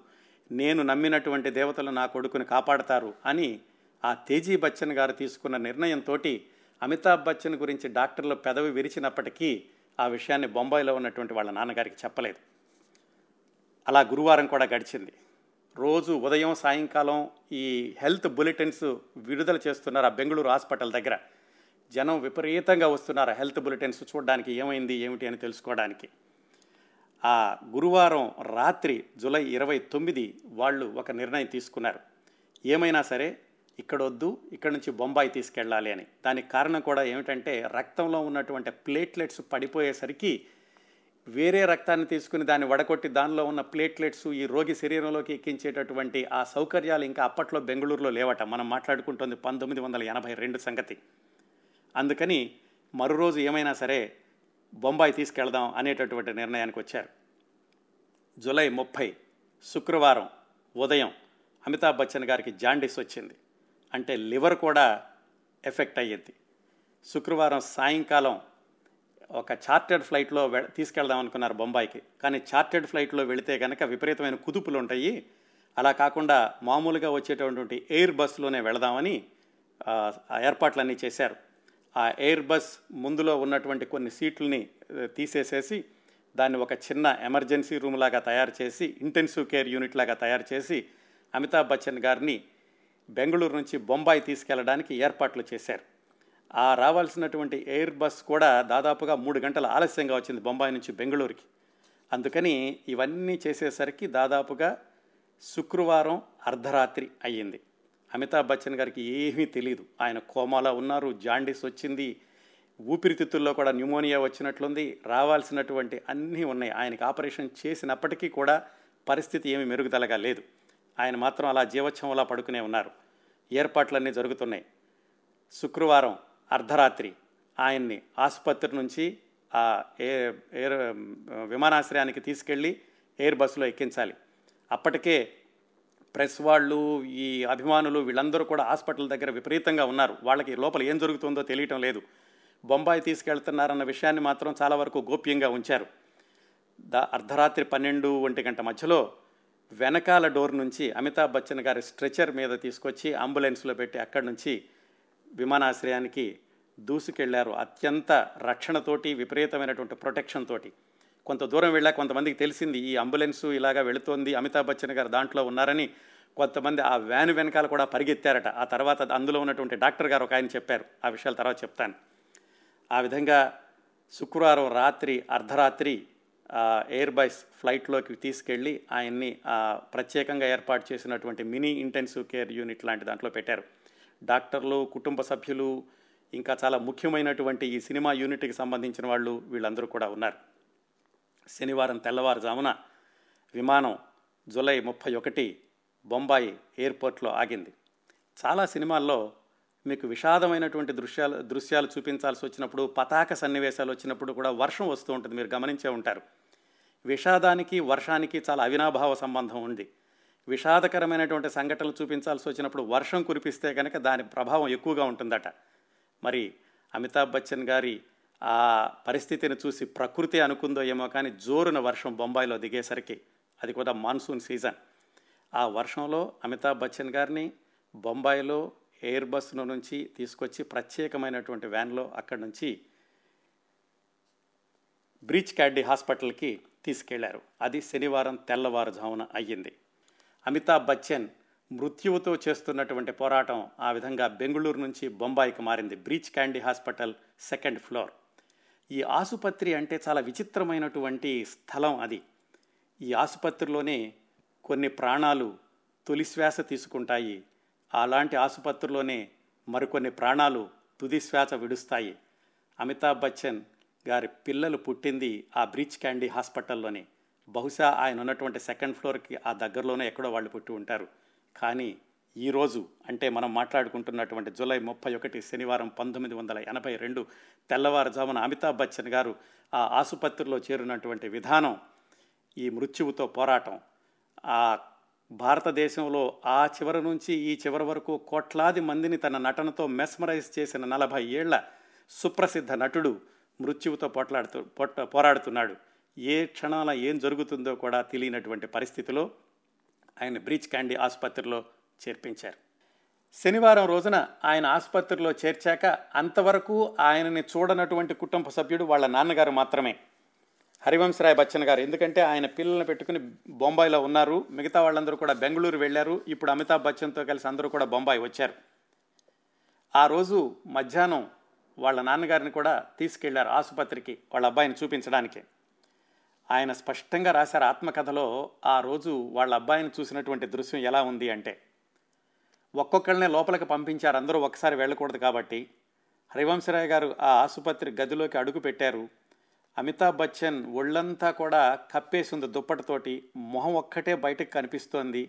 నేను నమ్మినటువంటి దేవతలు నా కొడుకుని కాపాడతారు అని ఆ తేజీ బచ్చన్ గారు తీసుకున్న నిర్ణయంతో అమితాబ్ బచ్చన్ గురించి డాక్టర్లు పెదవి విరిచినప్పటికీ ఆ విషయాన్ని బొంబాయిలో ఉన్నటువంటి వాళ్ళ నాన్నగారికి చెప్పలేదు. అలా గురువారం కూడా గడిచింది. రోజు ఉదయం సాయంకాలం ఈ హెల్త్ బులెటిన్స్ విడుదల చేస్తున్నారు. ఆ బెంగళూరు హాస్పిటల్ దగ్గర జనం విపరీతంగా వస్తున్నారు హెల్త్ బులెటిన్స్ చూడడానికి, ఏమైంది ఏమిటి అని తెలుసుకోవడానికి. ఆ గురువారం రాత్రి జూలై 29 వాళ్ళు ఒక నిర్ణయం తీసుకున్నారు, ఏమైనా సరే ఇక్కడొద్దు, ఇక్కడి నుంచి బొంబాయి తీసుకెళ్ళాలి అని. దానికి కారణం కూడా ఏమిటంటే రక్తంలో ఉన్నటువంటి ప్లేట్లెట్స్ పడిపోయేసరికి వేరే రక్తాన్ని తీసుకుని దాన్ని వడకొట్టి దానిలో ఉన్న ప్లేట్లెట్స్ ఈ రోగి శరీరంలోకి ఎక్కించేటటువంటి ఆ సౌకర్యాలు ఇంకా అప్పట్లో బెంగళూరులో లేవట. మనం మాట్లాడుకుంటుంది 1982 సంగతి. అందుకని మరో రోజు ఏమైనా సరే బొంబాయి తీసుకెళ్దాం అనేటటువంటి నిర్ణయానికి వచ్చారు. జూలై 30 శుక్రవారం ఉదయం అమితాబ్ బచ్చన్ గారికి జాండీస్ వచ్చింది, అంటే లివర్ కూడా ఎఫెక్ట్ అయ్యింది. శుక్రవారం సాయంకాలం ఒక చార్టెడ్ ఫ్లైట్లో తీసుకెళ్దాం అనుకున్నారు బొంబాయికి. కానీ చార్టెడ్ ఫ్లైట్లో వెళితే కనుక విపరీతమైన కుదుపులు ఉంటాయి, అలా కాకుండా మామూలుగా వచ్చేటటువంటి ఎయిర్ బస్లోనే వెళదామని ఏర్పాట్లన్నీ చేశారు. ఆ ఎయిర్ బస్ ముందులో ఉన్నటువంటి కొన్ని సీట్లని తీసేసేసి దాన్ని ఒక చిన్న ఎమర్జెన్సీ రూమ్ లాగా తయారు చేసి ఇంటెన్సివ్ కేర్ యూనిట్ లాగా తయారు చేసి అమితాబ్ బచ్చన్ గారిని బెంగళూరు నుంచి బొంబాయి తీసుకెళ్లడానికి ఏర్పాట్లు చేశారు. ఆ రావాల్సినటువంటి ఎయిర్ బస్ కూడా దాదాపుగా 3 గంటల ఆలస్యంగా వచ్చింది బొంబాయి నుంచి బెంగళూరుకి. అందుకని ఇవన్నీ చేసేసరికి దాదాపుగా శుక్రవారం అర్ధరాత్రి అయ్యింది. అమితాబ్ బచ్చన్ గారికి ఏమీ తెలియదు, ఆయన కోమాలో ఉన్నారు, జాండీస్ వచ్చింది, ఊపిరితిత్తుల్లో కూడా న్యూమోనియా వచ్చినట్లుంది, రావాల్సినటువంటి అన్నీ ఉన్నాయి. ఆయనకి ఆపరేషన్ చేసినప్పటికీ కూడా పరిస్థితి ఏమీ మెరుగుదలగా లేదు, ఆయన మాత్రం అలా జీవోత్సవంలా పడుకునే ఉన్నారు. ఏర్పాట్లన్నీ జరుగుతున్నాయి. శుక్రవారం అర్ధరాత్రి ఆయన్ని ఆసుపత్రి నుంచి ఆ ఎయిర్ విమానాశ్రయానికి తీసుకెళ్ళి ఎయిర్ బస్సులో ఎక్కించాలి. అప్పటికే ప్రెస్ వాళ్ళు, ఈ అభిమానులు వీళ్ళందరూ కూడా హాస్పిటల్ దగ్గర విపరీతంగా ఉన్నారు. వాళ్ళకి లోపల ఏం జరుగుతుందో తెలియటం లేదు. బొంబాయి తీసుకెళ్తున్నారన్న విషయాన్ని మాత్రం చాలా వరకు గోప్యంగా ఉంచారు. అర్ధరాత్రి 12-1 గంట మధ్యలో వెనకాల డోర్ నుంచి అమితాబ్ బచ్చన్ గారి స్ట్రెచర్ మీద తీసుకొచ్చి అంబులెన్స్లో పెట్టి అక్కడి నుంచి విమానాశ్రయానికి దూసుకెళ్లారు. అత్యంత రక్షణతోటి, విపరీతమైనటువంటి ప్రొటెక్షన్ తోటి. కొంత దూరం వెళ్ళాక కొంతమందికి తెలిసింది ఈ అంబులెన్సు ఇలాగా వెళుతోంది, అమితాబ్ బచ్చన్ గారు దాంట్లో ఉన్నారని. కొంతమంది ఆ వ్యాన్ వెనకాల కూడా పరిగెత్తారట. ఆ తర్వాత అందులో ఉన్నటువంటి డాక్టర్ గారు ఒక ఆయన చెప్పారు, ఆ విషయాలు తర్వాత చెప్తాను. ఆ విధంగా శుక్రవారం రాత్రి అర్ధరాత్రి ఎయిర్ బస్ ఫ్లైట్లోకి తీసుకెళ్ళి ఆయన్ని ప్రత్యేకంగా ఏర్పాటు చేసినటువంటి మినీ ఇంటెన్సివ్ కేర్ యూనిట్ లాంటి దాంట్లో పెట్టారు. డాక్టర్లు, కుటుంబ సభ్యులు, ఇంకా చాలా ముఖ్యమైనటువంటి ఈ సినిమా యూనిట్కి సంబంధించిన వాళ్ళు వీళ్ళందరూ కూడా ఉన్నారు. శనివారం తెల్లవారుజామున విమానం జూలై 31 బొంబాయి ఎయిర్పోర్ట్లో ఆగింది. చాలా సినిమాల్లో మీకు విషాదమైనటువంటి దృశ్యాలు చూపించాల్సి వచ్చినప్పుడు, పతాక సన్నివేశాలు వచ్చినప్పుడు కూడా వర్షం వస్తూ ఉంటుంది, మీరు గమనించే ఉంటారు. విషాదానికి వర్షానికి చాలా అవినాభావ సంబంధం ఉంది. విషాదకరమైనటువంటి సంఘటనలు చూపించాల్సి వచ్చినప్పుడు వర్షం కురిపిస్తే కనుక దాని ప్రభావం ఎక్కువగా ఉంటుందట. మరి అమితాబ్ బచ్చన్ గారి ఆ పరిస్థితిని చూసి ప్రకృతి అనుకుందో ఏమో కానీ జోరున వర్షం బొంబాయిలో దిగేసరికి, అది కూడా మాన్సూన్ సీజన్, ఆ వర్షంలో అమితాబ్ బచ్చన్ గారిని బొంబాయిలో ఎయిర్ బస్సులో నుంచి తీసుకొచ్చి ప్రత్యేకమైనటువంటి వ్యాన్లో అక్కడి నుంచి బ్రీచ్ క్యాడ్డీ హాస్పిటల్కి తీసుకెళ్లారు. అది శనివారం తెల్లవారుజామున అయ్యింది. అమితాబ్ బచ్చన్ మృత్యువుతో చేస్తున్నటువంటి పోరాటం ఆ విధంగా బెంగళూరు నుంచి బొంబాయికి మారింది. Breach Candy hospital 2nd floor. ఈ ఆసుపత్రి అంటే చాలా విచిత్రమైనటువంటి స్థలం అది. ఈ ఆసుపత్రిలోనే కొన్ని ప్రాణాలు తొలిశ్వాస తీసుకుంటాయి, అలాంటి ఆసుపత్రిలోనే మరికొన్ని ప్రాణాలు తుదిశ్వాస విడుస్తాయి. అమితాబ్ బచ్చన్ గారి పిల్లలు పుట్టింది ఆ బ్రీచ్ క్యాడ్డీ హాస్పిటల్లోనే. బహుశా ఆయన ఉన్నటువంటి 2nd floorకి ఆ దగ్గరలోనే ఎక్కడో వాళ్ళు పుట్టి ఉంటారు. కానీ ఈరోజు అంటే మనం మాట్లాడుకుంటున్నటువంటి జూలై 31 శనివారం 1982 తెల్లవారుజామున అమితాబ్ బచ్చన్ గారు ఆ ఆసుపత్రిలో చేరినటువంటి విధానం, ఈ మృత్యువుతో పోరాటం, ఆ భారతదేశంలో ఆ చివరి నుంచి ఈ చివరి వరకు కోట్లాది మందిని తన నటనతో మెస్మరైజ్ చేసిన 40 ఏళ్ల సుప్రసిద్ధ నటుడు మృత్యువుతో పోరాడుతున్నాడు. ఏ క్షణాల ఏం జరుగుతుందో కూడా తెలియనటువంటి పరిస్థితిలో ఆయన బ్రీచ్ క్యాడ్డీ ఆసుపత్రిలో చేర్పించారు. శనివారం రోజున ఆయన ఆసుపత్రిలో చేర్చాక అంతవరకు ఆయనని చూడనటువంటి కుటుంబ సభ్యుడు వాళ్ళ నాన్నగారు మాత్రమే. హరివంశరాయ్ బచ్చన్ గారు. ఎందుకంటే ఆయన పిల్లల్ని పెట్టుకుని బొంబాయిలో ఉన్నారు, మిగతా వాళ్ళందరూ కూడా బెంగళూరు వెళ్ళారు. ఇప్పుడు అమితాబ్ బచ్చన్తో కలిసి అందరూ కూడా బొంబాయి వచ్చారు. ఆ రోజు మధ్యాహ్నం వాళ్ళ నాన్నగారిని కూడా తీసుకెళ్లారు ఆసుపత్రికి వాళ్ళ అబ్బాయిని చూపించడానికి. ఆయన స్పష్టంగా రాశారు ఆత్మకథలో ఆ రోజు వాళ్ళ అబ్బాయిని చూసినటువంటి దృశ్యం ఎలా ఉంది అంటే, ఒక్కొక్కళ్ళనే లోపలికి పంపించారు, అందరూ ఒకసారి వెళ్ళకూడదు కాబట్టి. హరివంశరాయ్ గారు ఆ ఆసుపత్రి గదిలోకి అడుగు పెట్టారు. అమితాబ్ బచ్చన్ ఒళ్ళంతా కూడా కప్పేసింది దుప్పటితోటి, మొహం ఒక్కటే బయటకు కనిపిస్తోంది,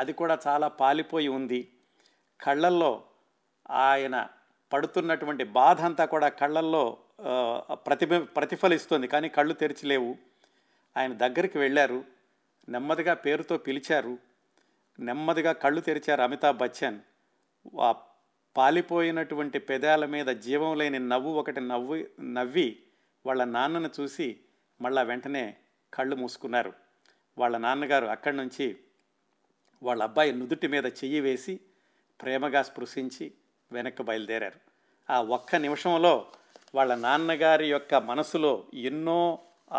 అది కూడా చాలా పాలిపోయి ఉంది. కళ్ళల్లో ఆయన పడుతున్నటువంటి బాధ అంతా కూడా కళ్ళల్లో ప్రతిఫలిస్తుంది, కానీ కళ్ళు తెరిచిలేవు. ఆయన దగ్గరికి వెళ్ళారు, నెమ్మదిగా పేరుతో పిలిచారు, నెమ్మదిగా కళ్ళు తెరిచారు అమితాబ్ బచ్చన్. ఆ పాలిపోయినటువంటి పెదాల మీద జీవం లేని నవ్వు ఒకటి నవ్వి వాళ్ళ నాన్నను చూసి మళ్ళా వెంటనే కళ్ళు మూసుకున్నారు. వాళ్ళ నాన్నగారు అక్కడి నుంచి వాళ్ళ అబ్బాయి నుదుటి మీద చెయ్యి వేసి ప్రేమగా స్పృశించి వెనక్కి బయలుదేరారు. ఆ ఒక్క నిమిషంలో వాళ్ళ నాన్నగారి యొక్క మనసులో ఎన్నో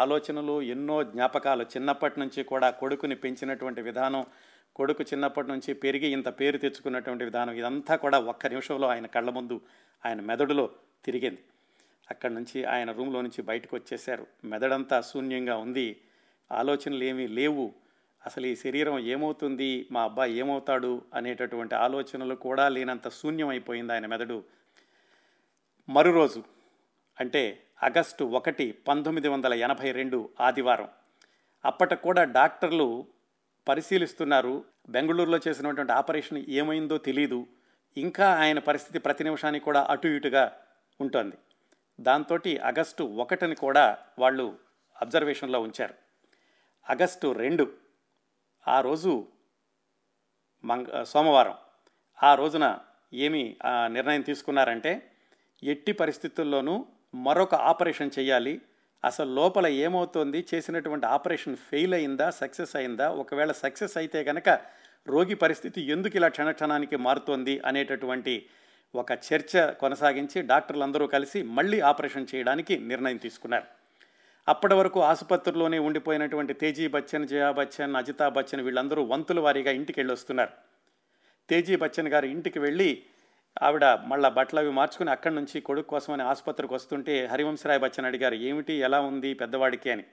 ఆలోచనలు, ఎన్నో జ్ఞాపకాలు. చిన్నప్పటి నుంచి కూడా కొడుకుని పెంచినటువంటి విధానం, కొడుకు చిన్నప్పటి నుంచి పెరిగి ఇంత పేరు తెచ్చుకున్నటువంటి విధానం, ఇదంతా కూడా ఒక్క నిమిషంలో ఆయన కళ్ళ ముందు ఆయన మెదడులో తిరిగింది. అక్కడి నుంచి ఆయన రూమ్లో నుంచి బయటకు వచ్చేశారు. మెదడంతా శూన్యంగా ఉంది, ఆలోచనలు ఏమీ లేవు. అసలు ఈ శరీరం ఏమవుతుంది, మా అబ్బాయి ఏమవుతాడు అనేటటువంటి ఆలోచనలు కూడా లేనంత శూన్యం అయిపోయింది ఆయన మెదడు. మరురోజు అంటే ఆగస్టు 1 1982 ఆదివారం. అప్పటికి కూడా డాక్టర్లు పరిశీలిస్తున్నారు. బెంగళూరులో చేసినటువంటి ఆపరేషన్ ఏమైందో తెలీదు, ఇంకా ఆయన పరిస్థితి ప్రతి నిమిషానికి కూడా అటు ఇటుగా ఉంటుంది. దాంతో ఆగస్టు 1 కూడా వాళ్ళు అబ్జర్వేషన్లో ఉంచారు. ఆగస్టు 2 ఆ రోజు సోమవారం. ఆ రోజున ఏమి నిర్ణయం తీసుకున్నారంటే, ఎట్టి పరిస్థితుల్లోనూ మరొక ఆపరేషన్ చేయాలి. అసలు లోపల ఏమవుతోంది, చేసినటువంటి ఆపరేషన్ ఫెయిల్ అయిందా, సక్సెస్ అయిందా, ఒకవేళ సక్సెస్ అయితే కనుక రోగి పరిస్థితి ఎందుకు ఇలా క్షణక్షణానికి మారుతోంది అనేటటువంటి ఒక చర్చ కొనసాగించి డాక్టర్లందరూ కలిసి మళ్ళీ ఆపరేషన్ చేయడానికి నిర్ణయం తీసుకున్నారు. అప్పటి వరకు ఆసుపత్రిలోనే ఉండిపోయినటువంటి తేజీ బచ్చన్, జయా బచ్చన్, అజితా బచ్చన్ వీళ్ళందరూ వంతుల వారీగా ఇంటికి వెళ్ళి వస్తున్నారు. తేజీ బచ్చన్ గారు ఇంటికి వెళ్ళి ఆవిడ మళ్ళీ బట్టలు అవి మార్చుకుని అక్కడి నుంచి కొడుకు కోసమని ఆసుపత్రికి వస్తుంటే హరివంశరాయ్ బచ్చన్ అడిగారు, ఏమిటి ఎలా ఉంది పెద్దవాడికి అని.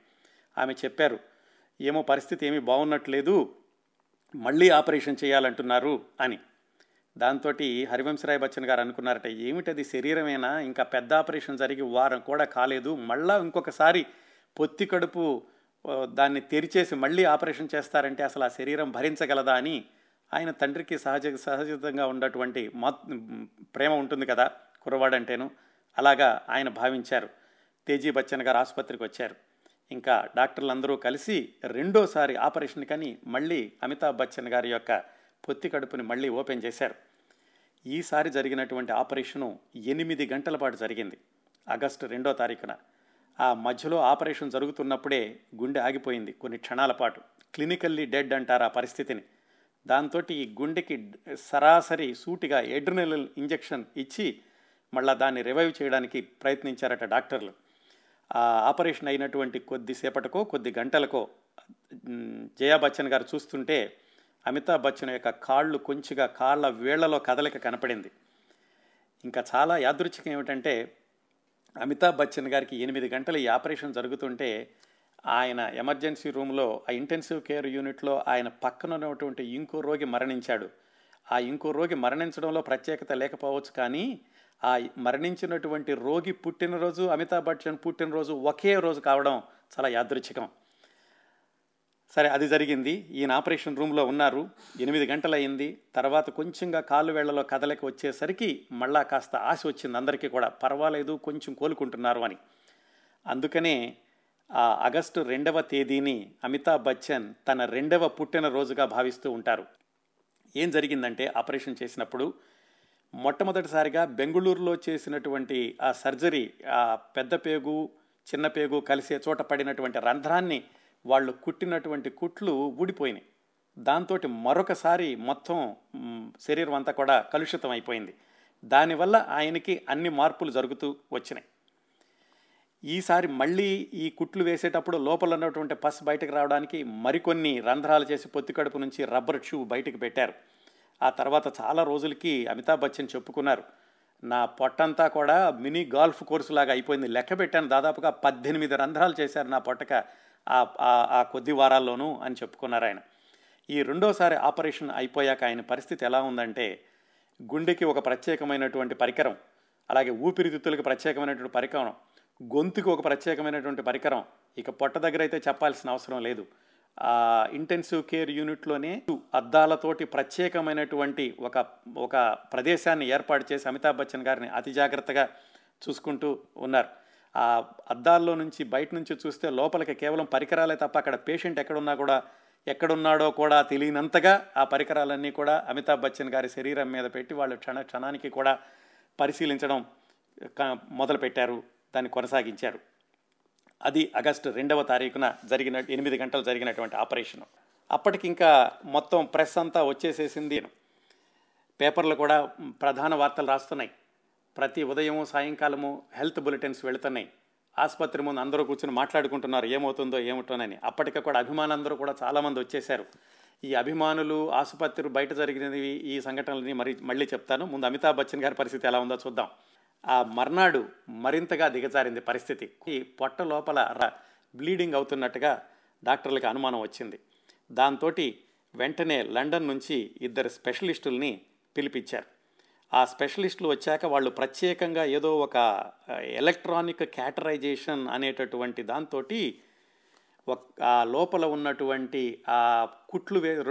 ఆమె చెప్పారు, ఏమో పరిస్థితి ఏమీ బాగున్నట్లేదు, మళ్ళీ ఆపరేషన్ చేయాలంటున్నారు అని. దాంతో హరివంశరాయ్ బచ్చన్ గారు అనుకున్నారట, ఏమిటది శరీరమేనా, ఇంకా పెద్ద ఆపరేషన్ జరిగి వారం కూడా కాలేదు, మళ్ళీ ఇంకొకసారి పొత్తి కడుపు దాన్ని తెరిచేసి మళ్ళీ ఆపరేషన్ చేస్తారంటే అసలు ఆ శరీరం భరించగలదా అని. ఆయన తండ్రికి సహజంగా ఉన్నటువంటి ప్రేమ ఉంటుంది కదా కుర్రవాడంటేను, అలాగా ఆయన భావించారు. తేజీ బచ్చన్ గారు ఆసుపత్రికి వచ్చారు. ఇంకా డాక్టర్లందరూ కలిసి రెండోసారి ఆపరేషన్ కని మళ్ళీ అమితాబ్ బచ్చన్ గారి యొక్క పొత్తి కడుపుని మళ్ళీ ఓపెన్ చేశారు. ఈసారి జరిగినటువంటి ఆపరేషను 8 గంటల పాటు జరిగింది ఆగస్టు 2. ఆ మధ్యలో ఆపరేషన్ జరుగుతున్నప్పుడే గుండె ఆగిపోయింది కొన్ని క్షణాల పాటు. క్లినికల్లీ డెడ్ అంటారు ఆ పరిస్థితిని. దాంతో ఈ గుండెకి సరాసరి సూటిగా ఎడ్రినలిన్ ఇంజెక్షన్ ఇచ్చి మళ్ళీ దాన్ని రివైవ్ చేయడానికి ప్రయత్నించారట డాక్టర్లు. ఆ ఆపరేషన్ అయినటువంటి కొద్దిసేపటికో కొద్ది గంటలకో జయా బచ్చన్ గారు చూస్తుంటే అమితాబ్ బచ్చన్ యొక్క కాళ్ళు కొంచెంగా కాళ్ళ వేళ్లలో కదలిక కనపడింది. ఇంకా చాలా యాదృచ్ఛికం ఏమిటంటే, అమితాబ్ బచ్చన్ గారికి 8 గంటలు ఈ ఆపరేషన్ జరుగుతుంటే ఆయన ఎమర్జెన్సీ రూమ్లో, ఆ ఇంటెన్సివ్ కేర్ యూనిట్లో ఆయన పక్కన ఉన్నటువంటి ఇంకో రోగి మరణించాడు. ఆ ఇంకో రోగి మరణించడంలో ప్రత్యేకత లేకపోవచ్చు, కానీ ఆ మరణించినటువంటి రోగి పుట్టినరోజు, అమితాబ్ బచ్చన్ పుట్టినరోజు ఒకే రోజు కావడం చాలా యాదృచ్ఛికం. సరే, అది జరిగింది. ఈయన ఆపరేషన్ రూమ్లో ఉన్నారు. 8 గంటలు అయింది. తర్వాత కొంచెంగా కాళ్ళు వేళ్లలో కదలిక వచ్చేసరికి మళ్ళా కాస్త ఆశ వచ్చింది అందరికీ కూడా, పర్వాలేదు కొంచెం కోలుకుంటున్నారు అని. అందుకనే ఆ ఆగస్టు 2 అమితాబ్ బచ్చన్ తన 2వ పుట్టినరోజుగా భావిస్తూ ఉంటారు. ఏం జరిగిందంటే, ఆపరేషన్ చేసినప్పుడు మొట్టమొదటిసారిగా బెంగళూరులో చేసినటువంటి ఆ సర్జరీ, ఆ పెద్ద పేగు చిన్న పేగు కలిసే చోట పడినటువంటి రంధ్రాన్ని వాళ్ళు కుట్టినటువంటి కుట్లు ఊడిపోయినాయి. దాంతో మరొకసారి మొత్తం శరీరం అంతా కూడా కలుషితం అయిపోయింది. దానివల్ల ఆయనకి అన్ని మార్పులు జరుగుతూ వచ్చినాయి. ఈసారి మళ్ళీ ఈ కుట్లు వేసేటప్పుడు లోపల ఉన్నటువంటి పస్ బయటకు రావడానికి మరికొన్ని రంధ్రాలు చేసి పొత్తికడుపు నుంచి రబ్బర్ షూ బయటకు పెట్టారు. ఆ తర్వాత చాలా రోజులకి అమితాబ్ బచ్చన్ చెప్పుకున్నారు, నా పొట్టంతా కూడా మినీ గాల్ఫ్ కోర్సు లాగా అయిపోయింది, లెక్క పెట్టాను, దాదాపుగా 18 రంధ్రాలు చేశారు నా పొట్టక ఆ కొద్ది వారాల్లోనూ అని చెప్పుకున్నారు ఆయన. ఈ రెండోసారి ఆపరేషన్ అయిపోయాక ఆయన పరిస్థితి ఎలా ఉందంటే, గుండెకి ఒక ప్రత్యేకమైనటువంటి పరికరం, అలాగే ఊపిరితిత్తులకు ప్రత్యేకమైనటువంటి పరికరం, గొంతుకు ఒక ప్రత్యేకమైనటువంటి పరికరం, ఇక పొట్ట దగ్గర అయితే చెప్పాల్సిన అవసరం లేదు. ఆ ఇంటెన్సివ్ కేర్ యూనిట్లోనే అద్దాలతోటి ప్రత్యేకమైనటువంటి ఒక ప్రదేశాన్ని ఏర్పాటు చేసి అమితాబ్ బచ్చన్ గారిని అతి జాగ్రత్తగా చూసుకుంటూ ఉన్నారు. ఆ అద్దాల్లో నుంచి బయట నుంచి చూస్తే లోపలికి కేవలం పరికరాలే తప్ప అక్కడ పేషెంట్ ఎక్కడున్నాడో కూడా తెలియనంతగా ఆ పరికరాలన్నీ కూడా అమితాబ్ బచ్చన్ గారి శరీరం మీద పెట్టి వాళ్ళు క్షణానికి కూడా పరిశీలించడం మొదలుపెట్టారు, దాన్ని కొనసాగించారు. అది ఆగస్టు 2వ తారీఖున జరిగిన 8 గంటలు జరిగినటువంటి ఆపరేషను. అప్పటికింకా మొత్తం ప్రెస్ అంతా వచ్చేసేసింది, పేపర్లు కూడా ప్రధాన వార్తలు రాస్తున్నాయి, ప్రతి ఉదయము సాయంకాలము హెల్త్ బులెటిన్స్ వెళుతున్నాయి, ఆసుపత్రి ముందు అందరూ కూర్చొని మాట్లాడుకుంటున్నారు ఏమవుతుందో ఏమిటోనని. అప్పటికి కూడా అభిమానులందరూ కూడా చాలామంది వచ్చేశారు. ఈ అభిమానులు ఆసుపత్రి బయట జరిగినవి ఈ సంఘటనలని మళ్ళీ చెప్తాను, ముందు అమితాబ్ బచ్చన్ గారి పరిస్థితి ఎలా ఉందో చూద్దాం. ఆ మర్నాడు మరింతగా దిగజారింది పరిస్థితి. ఈ పొట్ట లోపల బ్లీడింగ్ అవుతున్నట్టుగా డాక్టర్లకు అనుమానం వచ్చింది. దాంతో వెంటనే లండన్ నుంచి 2 స్పెషలిస్టుల్ని పిలిపించారు. ఆ స్పెషలిస్టులు వచ్చాక వాళ్ళు ప్రత్యేకంగా ఏదో ఒక ఎలక్ట్రానిక్ క్యాటరైజేషన్ అనేటటువంటి దాంతో ఆ లోపల ఉన్నటువంటి ఆ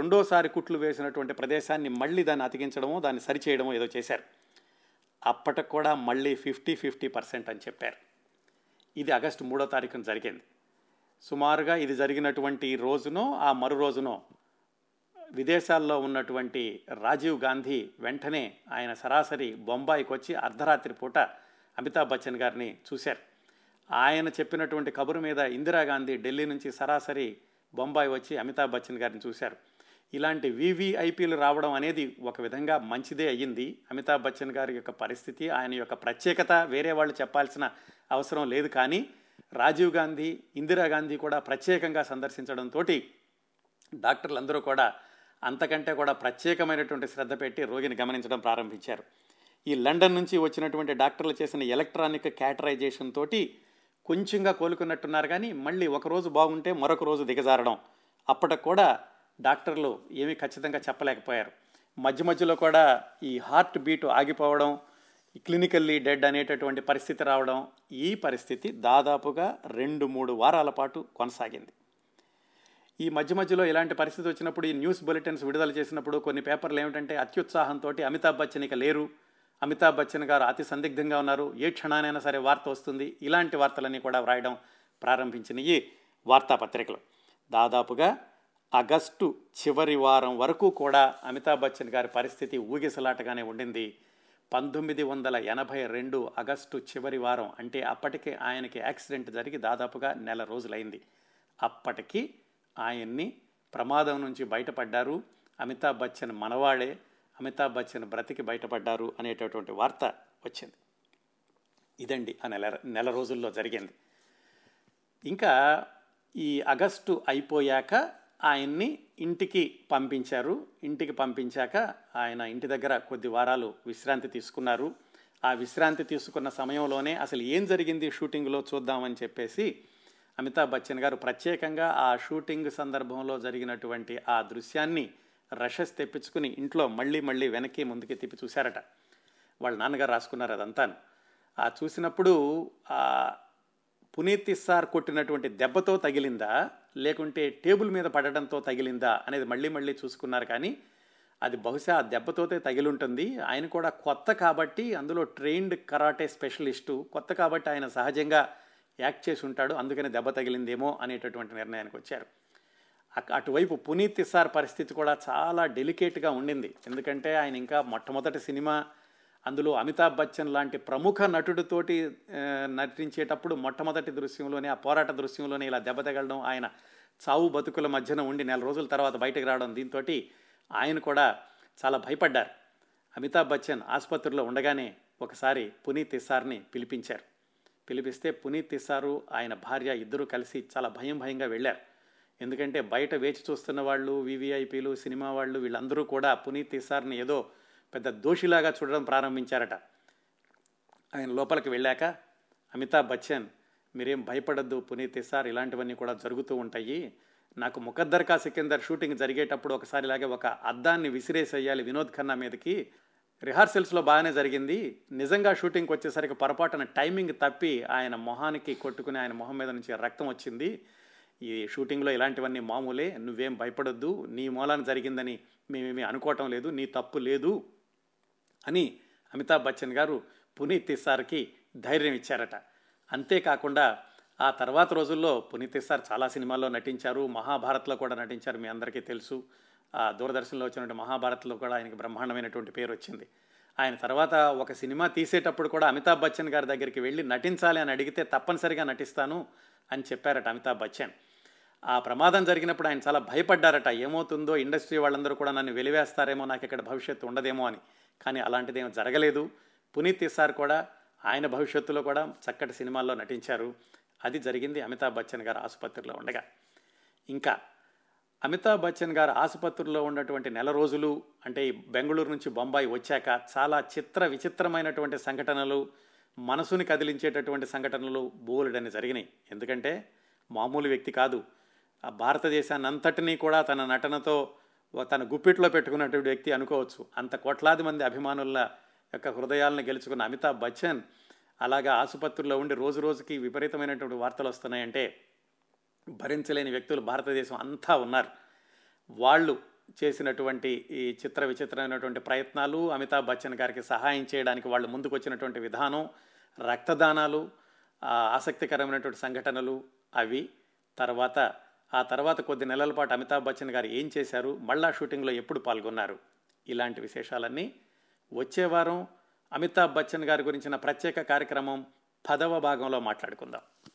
రెండోసారి కుట్లు వేసినటువంటి ప్రదేశాన్ని మళ్ళీ దాన్ని అతికించడమో దాన్ని సరిచేయడమో ఏదో చేశారు. అప్పటికి కూడా మళ్ళీ 50-50% అని చెప్పారు. ఇది ఆగస్టు 3వ తారీఖున జరిగింది. సుమారుగా ఇది జరిగినటువంటి రోజునో ఆ మరు రోజునో విదేశాల్లో ఉన్నటువంటి రాజీవ్ గాంధీ వెంటనే ఆయన సరాసరి బొంబాయికి వచ్చి అర్ధరాత్రి పూట అమితాబ్ బచ్చన్ గారిని చూశారు. ఆయన చెప్పినటువంటి కబురు మీద ఇందిరాగాంధీ ఢిల్లీ నుంచి సరాసరి బొంబాయి వచ్చి అమితాబ్ బచ్చన్ గారిని చూశారు. ఇలాంటి వివిఐపీలు రావడం అనేది ఒక విధంగా మంచిదే అయ్యింది. అమితాబ్ బచ్చన్ గారి యొక్క పరిస్థితి, ఆయన యొక్క ప్రత్యేకత వేరే వాళ్ళు చెప్పాల్సిన అవసరం లేదు. కానీ రాజీవ్ గాంధీ, ఇందిరాగాంధీ కూడా ప్రత్యేకంగా సందర్శించడంతో డాక్టర్లందరూ కూడా అంతకంటే కూడా ప్రత్యేకమైనటువంటి శ్రద్ధ పెట్టి రోగిని గమనించడం ప్రారంభించారు. ఈ లండన్ నుంచి వచ్చినటువంటి డాక్టర్లు చేసిన ఎలక్ట్రానిక్ క్యాటరైజేషన్ తోటి కొంచెంగా కోలుకున్నట్టున్నారు. కానీ మళ్ళీ ఒకరోజు బాగుంటే మరొక రోజు దిగజారడం, అప్పటికి కూడా డాక్టర్లు ఏమీ ఖచ్చితంగా చెప్పలేకపోయారు. మధ్య మధ్యలో కూడా ఈ హార్ట్ బీటు ఆగిపోవడం, క్లినికల్లీ డెడ్ అనేటటువంటి పరిస్థితి రావడం, ఈ పరిస్థితి దాదాపుగా 2-3 వారాల పాటు కొనసాగింది. ఈ మధ్య మధ్యలో ఇలాంటి పరిస్థితి వచ్చినప్పుడు ఈ న్యూస్ బులెటిన్స్ విడుదల చేసినప్పుడు కొన్ని పేపర్లు ఏమిటంటే, అత్యుత్సాహంతో అమితాబ్ బచ్చన్ ఇక లేరు, అమితాబ్ బచ్చన్ గారు అతి సందిగ్ధంగా ఉన్నారు, ఏ క్షణానైనా సరే వార్త వస్తుంది, ఇలాంటి వార్తలన్నీ కూడా వ్రాయడం ప్రారంభించినవి వార్తాపత్రికలు. దాదాపుగా ఆగస్టు చివరి వారం వరకు కూడా అమితాబ్ బచ్చన్ గారి పరిస్థితి ఊగిసలాటగానే ఉండింది. 1982 ఆగస్టు చివరి వారం, అంటే అప్పటికే ఆయనకి యాక్సిడెంట్ జరిగి దాదాపుగా నెల రోజులైంది. అప్పటికి ఆయన్ని ప్రమాదం నుంచి బయటపడ్డారు, అమితాబ్ బచ్చన్ మనవాడే, అమితాబ్ బచ్చన్ బ్రతికి బయటపడ్డారు అనేటటువంటి వార్త వచ్చింది. ఇదండి ఆ నెల రోజుల్లో జరిగింది. ఇంకా ఈ ఆగస్టు అయిపోయాక ఆయన్ని ఇంటికి పంపించారు. ఇంటికి పంపించాక ఆయన ఇంటి దగ్గర కొద్ది వారాలు విశ్రాంతి తీసుకున్నారు. ఆ విశ్రాంతి తీసుకున్న సమయంలోనే అసలు ఏం జరిగింది షూటింగ్లో చూద్దామని చెప్పేసి అమితాబ్ బచ్చన్ గారు ప్రత్యేకంగా ఆ షూటింగ్ సందర్భంలో జరిగినటువంటి ఆ దృశ్యాన్ని రషస్ తెప్పించుకుని ఇంట్లో మళ్ళీ వెనక్కి ముందుకి తిప్పి చూశారట. వాళ్ళ నాన్నగారు రాసుకున్నారు అదంతాను. ఆ చూసినప్పుడు పునీత్ ఇస్సార్ కొట్టినటువంటి దెబ్బతో తగిలిందా లేకుంటే టేబుల్ మీద పడడంతో తగిలిందా అనేది మళ్ళీ చూసుకున్నారు. కానీ అది బహుశా ఆ దెబ్బతోతే తగిలింటుంది. ఆయన కూడా కొత్త కాబట్టి, అందులో ట్రైన్డ్ కరాటే స్పెషలిస్టు కొత్త కాబట్టి ఆయన సహజంగా యాక్ట్ చేసి ఉంటాడు, అందుకని దెబ్బ తగిలిందేమో అనేటటువంటి నిర్ణయానికి వచ్చారు. అటువైపు పునీత్ ఇస్సార్ పరిస్థితి కూడా చాలా డెలికేట్గా ఉండింది. ఎందుకంటే ఆయన ఇంకా మొట్టమొదటి సినిమా, అందులో అమితాబ్ బచ్చన్ లాంటి ప్రముఖ నటుడితోటి నటించేటప్పుడు మొట్టమొదటి దృశ్యంలోనే, ఆ పోరాట దృశ్యంలోనే ఇలా దెబ్బ తగలడం, ఆయన చావు బతుకుల మధ్యన ఉండి నెల రోజుల తర్వాత బయటకు రావడం, దీంతో ఆయన కూడా చాలా భయపడ్డారు. అమితాబ్ బచ్చన్ ఆసుపత్రిలో ఉండగానే ఒకసారి పునీత్ ఇస్సార్ని పిలిపించారు. పిలిపిస్తే పునీత్ తీశారు ఆయన భార్య ఇద్దరూ కలిసి చాలా భయంగా వెళ్ళారు. ఎందుకంటే బయట వేచి చూస్తున్న వాళ్ళు, వివిఐపీలు, సినిమా వాళ్ళు, వీళ్ళందరూ కూడా పునీత్ తీశారుని ఏదో పెద్ద దోషిలాగా చూడడం ప్రారంభించారట. ఆయన లోపలికి వెళ్ళాక అమితాబ్ బచ్చన్, మీరేం భయపడద్దు పునీత్ తీశారు, ఇలాంటివన్నీ కూడా జరుగుతూ ఉంటాయి. నాకు ముఖద్దర్ కా సికిందర్ షూటింగ్ జరిగేటప్పుడు ఒకసారి ఇలాగే ఒక అద్దాన్ని విసిరేసేయాలి వినోద్ ఖన్నా మీదకి. రిహార్సల్స్లో బాగానే జరిగింది, నిజంగా షూటింగ్కి వచ్చేసరికి పొరపాటున టైమింగ్ తప్పి ఆయన మొహానికి కొట్టుకుని ఆయన మొహం మీద నుంచి రక్తం వచ్చింది. ఈ షూటింగ్లో ఇలాంటివన్నీ మామూలే, నువ్వేం భయపడొద్దు, నీ మూలాన జరిగిందని మేమేమీ అనుకోవటం లేదు, నీ తప్పు లేదు అని అమితాబ్ బచ్చన్ గారు పునీత్ తీశార్కి ధైర్యం ఇచ్చారట. అంతేకాకుండా ఆ తర్వాత రోజుల్లో పునీత్ తీశార్ చాలా సినిమాల్లో నటించారు. మహాభారత్లో కూడా నటించారు, మీ అందరికీ తెలుసు. ఆ దూరదర్శన్లో వచ్చినటువంటి మహాభారత్లో కూడా ఆయనకి బ్రహ్మాండమైనటువంటి పేరు వచ్చింది. ఆయన తర్వాత ఒక సినిమా తీసేటప్పుడు కూడా అమితాబ్ బచ్చన్ గారి దగ్గరికి వెళ్ళి నటించాలి అని అడిగితే తప్పనిసరిగా నటిస్తాను అని చెప్పారట అమితాబ్ బచ్చన్. ఆ ప్రమాదం జరిగినప్పుడు ఆయన చాలా భయపడ్డారట, ఏమవుతుందో ఇండస్ట్రీ వాళ్ళందరూ కూడా నన్ను వెలివేస్తారేమో, నాకు ఇక్కడ భవిష్యత్తు ఉండదేమో అని. కానీ అలాంటిదేమో జరగలేదు. పునీత్ తీశార్ కూడా ఆయన భవిష్యత్తులో కూడా చక్కటి సినిమాల్లో నటించారు. అది జరిగింది అమితాబ్ బచ్చన్ గారు ఆసుపత్రిలో ఉండగా. ఇంకా అమితాబ్ బచ్చన్ గారు ఆసుపత్రిలో ఉన్నటువంటి నెల రోజులు, అంటే బెంగళూరు నుంచి బొంబాయి వచ్చాక చాలా విచిత్రమైనటువంటి సంఘటనలు, మనసుని కదిలించేటటువంటి సంఘటనలు బోలెడని జరిగినాయి. ఎందుకంటే మామూలు వ్యక్తి కాదు, ఆ భారతదేశాన్ని అంతటినీ కూడా తన నటనతో తన గుప్పిట్లో పెట్టుకున్నటువంటి వ్యక్తి అనుకోవచ్చు. అంత కోట్లాది మంది అభిమానుల యొక్క హృదయాలను గెలుచుకున్న అమితాబ్ బచ్చన్ అలాగా ఆసుపత్రిలో ఉండి రోజు రోజుకి విపరీతమైనటువంటి వార్తలు వస్తున్నాయంటే భరించలేని వ్యక్తులు భారతదేశం అంతా ఉన్నారు. వాళ్ళు చేసినటువంటి ఈ విచిత్రమైనటువంటి ప్రయత్నాలు, అమితాబ్ బచ్చన్ గారికి సహాయం చేయడానికి వాళ్ళు ముందుకు వచ్చినటువంటి విధానం, రక్తదానాలు, ఆసక్తికరమైనటువంటి సంఘటనలు అవి. తర్వాత కొద్ది నెలల పాటు అమితాబ్ బచ్చన్ గారు ఏం చేశారు, మళ్ళా షూటింగ్లో ఎప్పుడు పాల్గొన్నారు, ఇలాంటి విశేషాలన్నీ వచ్చేవారం అమితాబ్ బచ్చన్ గారి గురించిన ప్రత్యేక కార్యక్రమం 10వ భాగంలో మాట్లాడుకుందాం.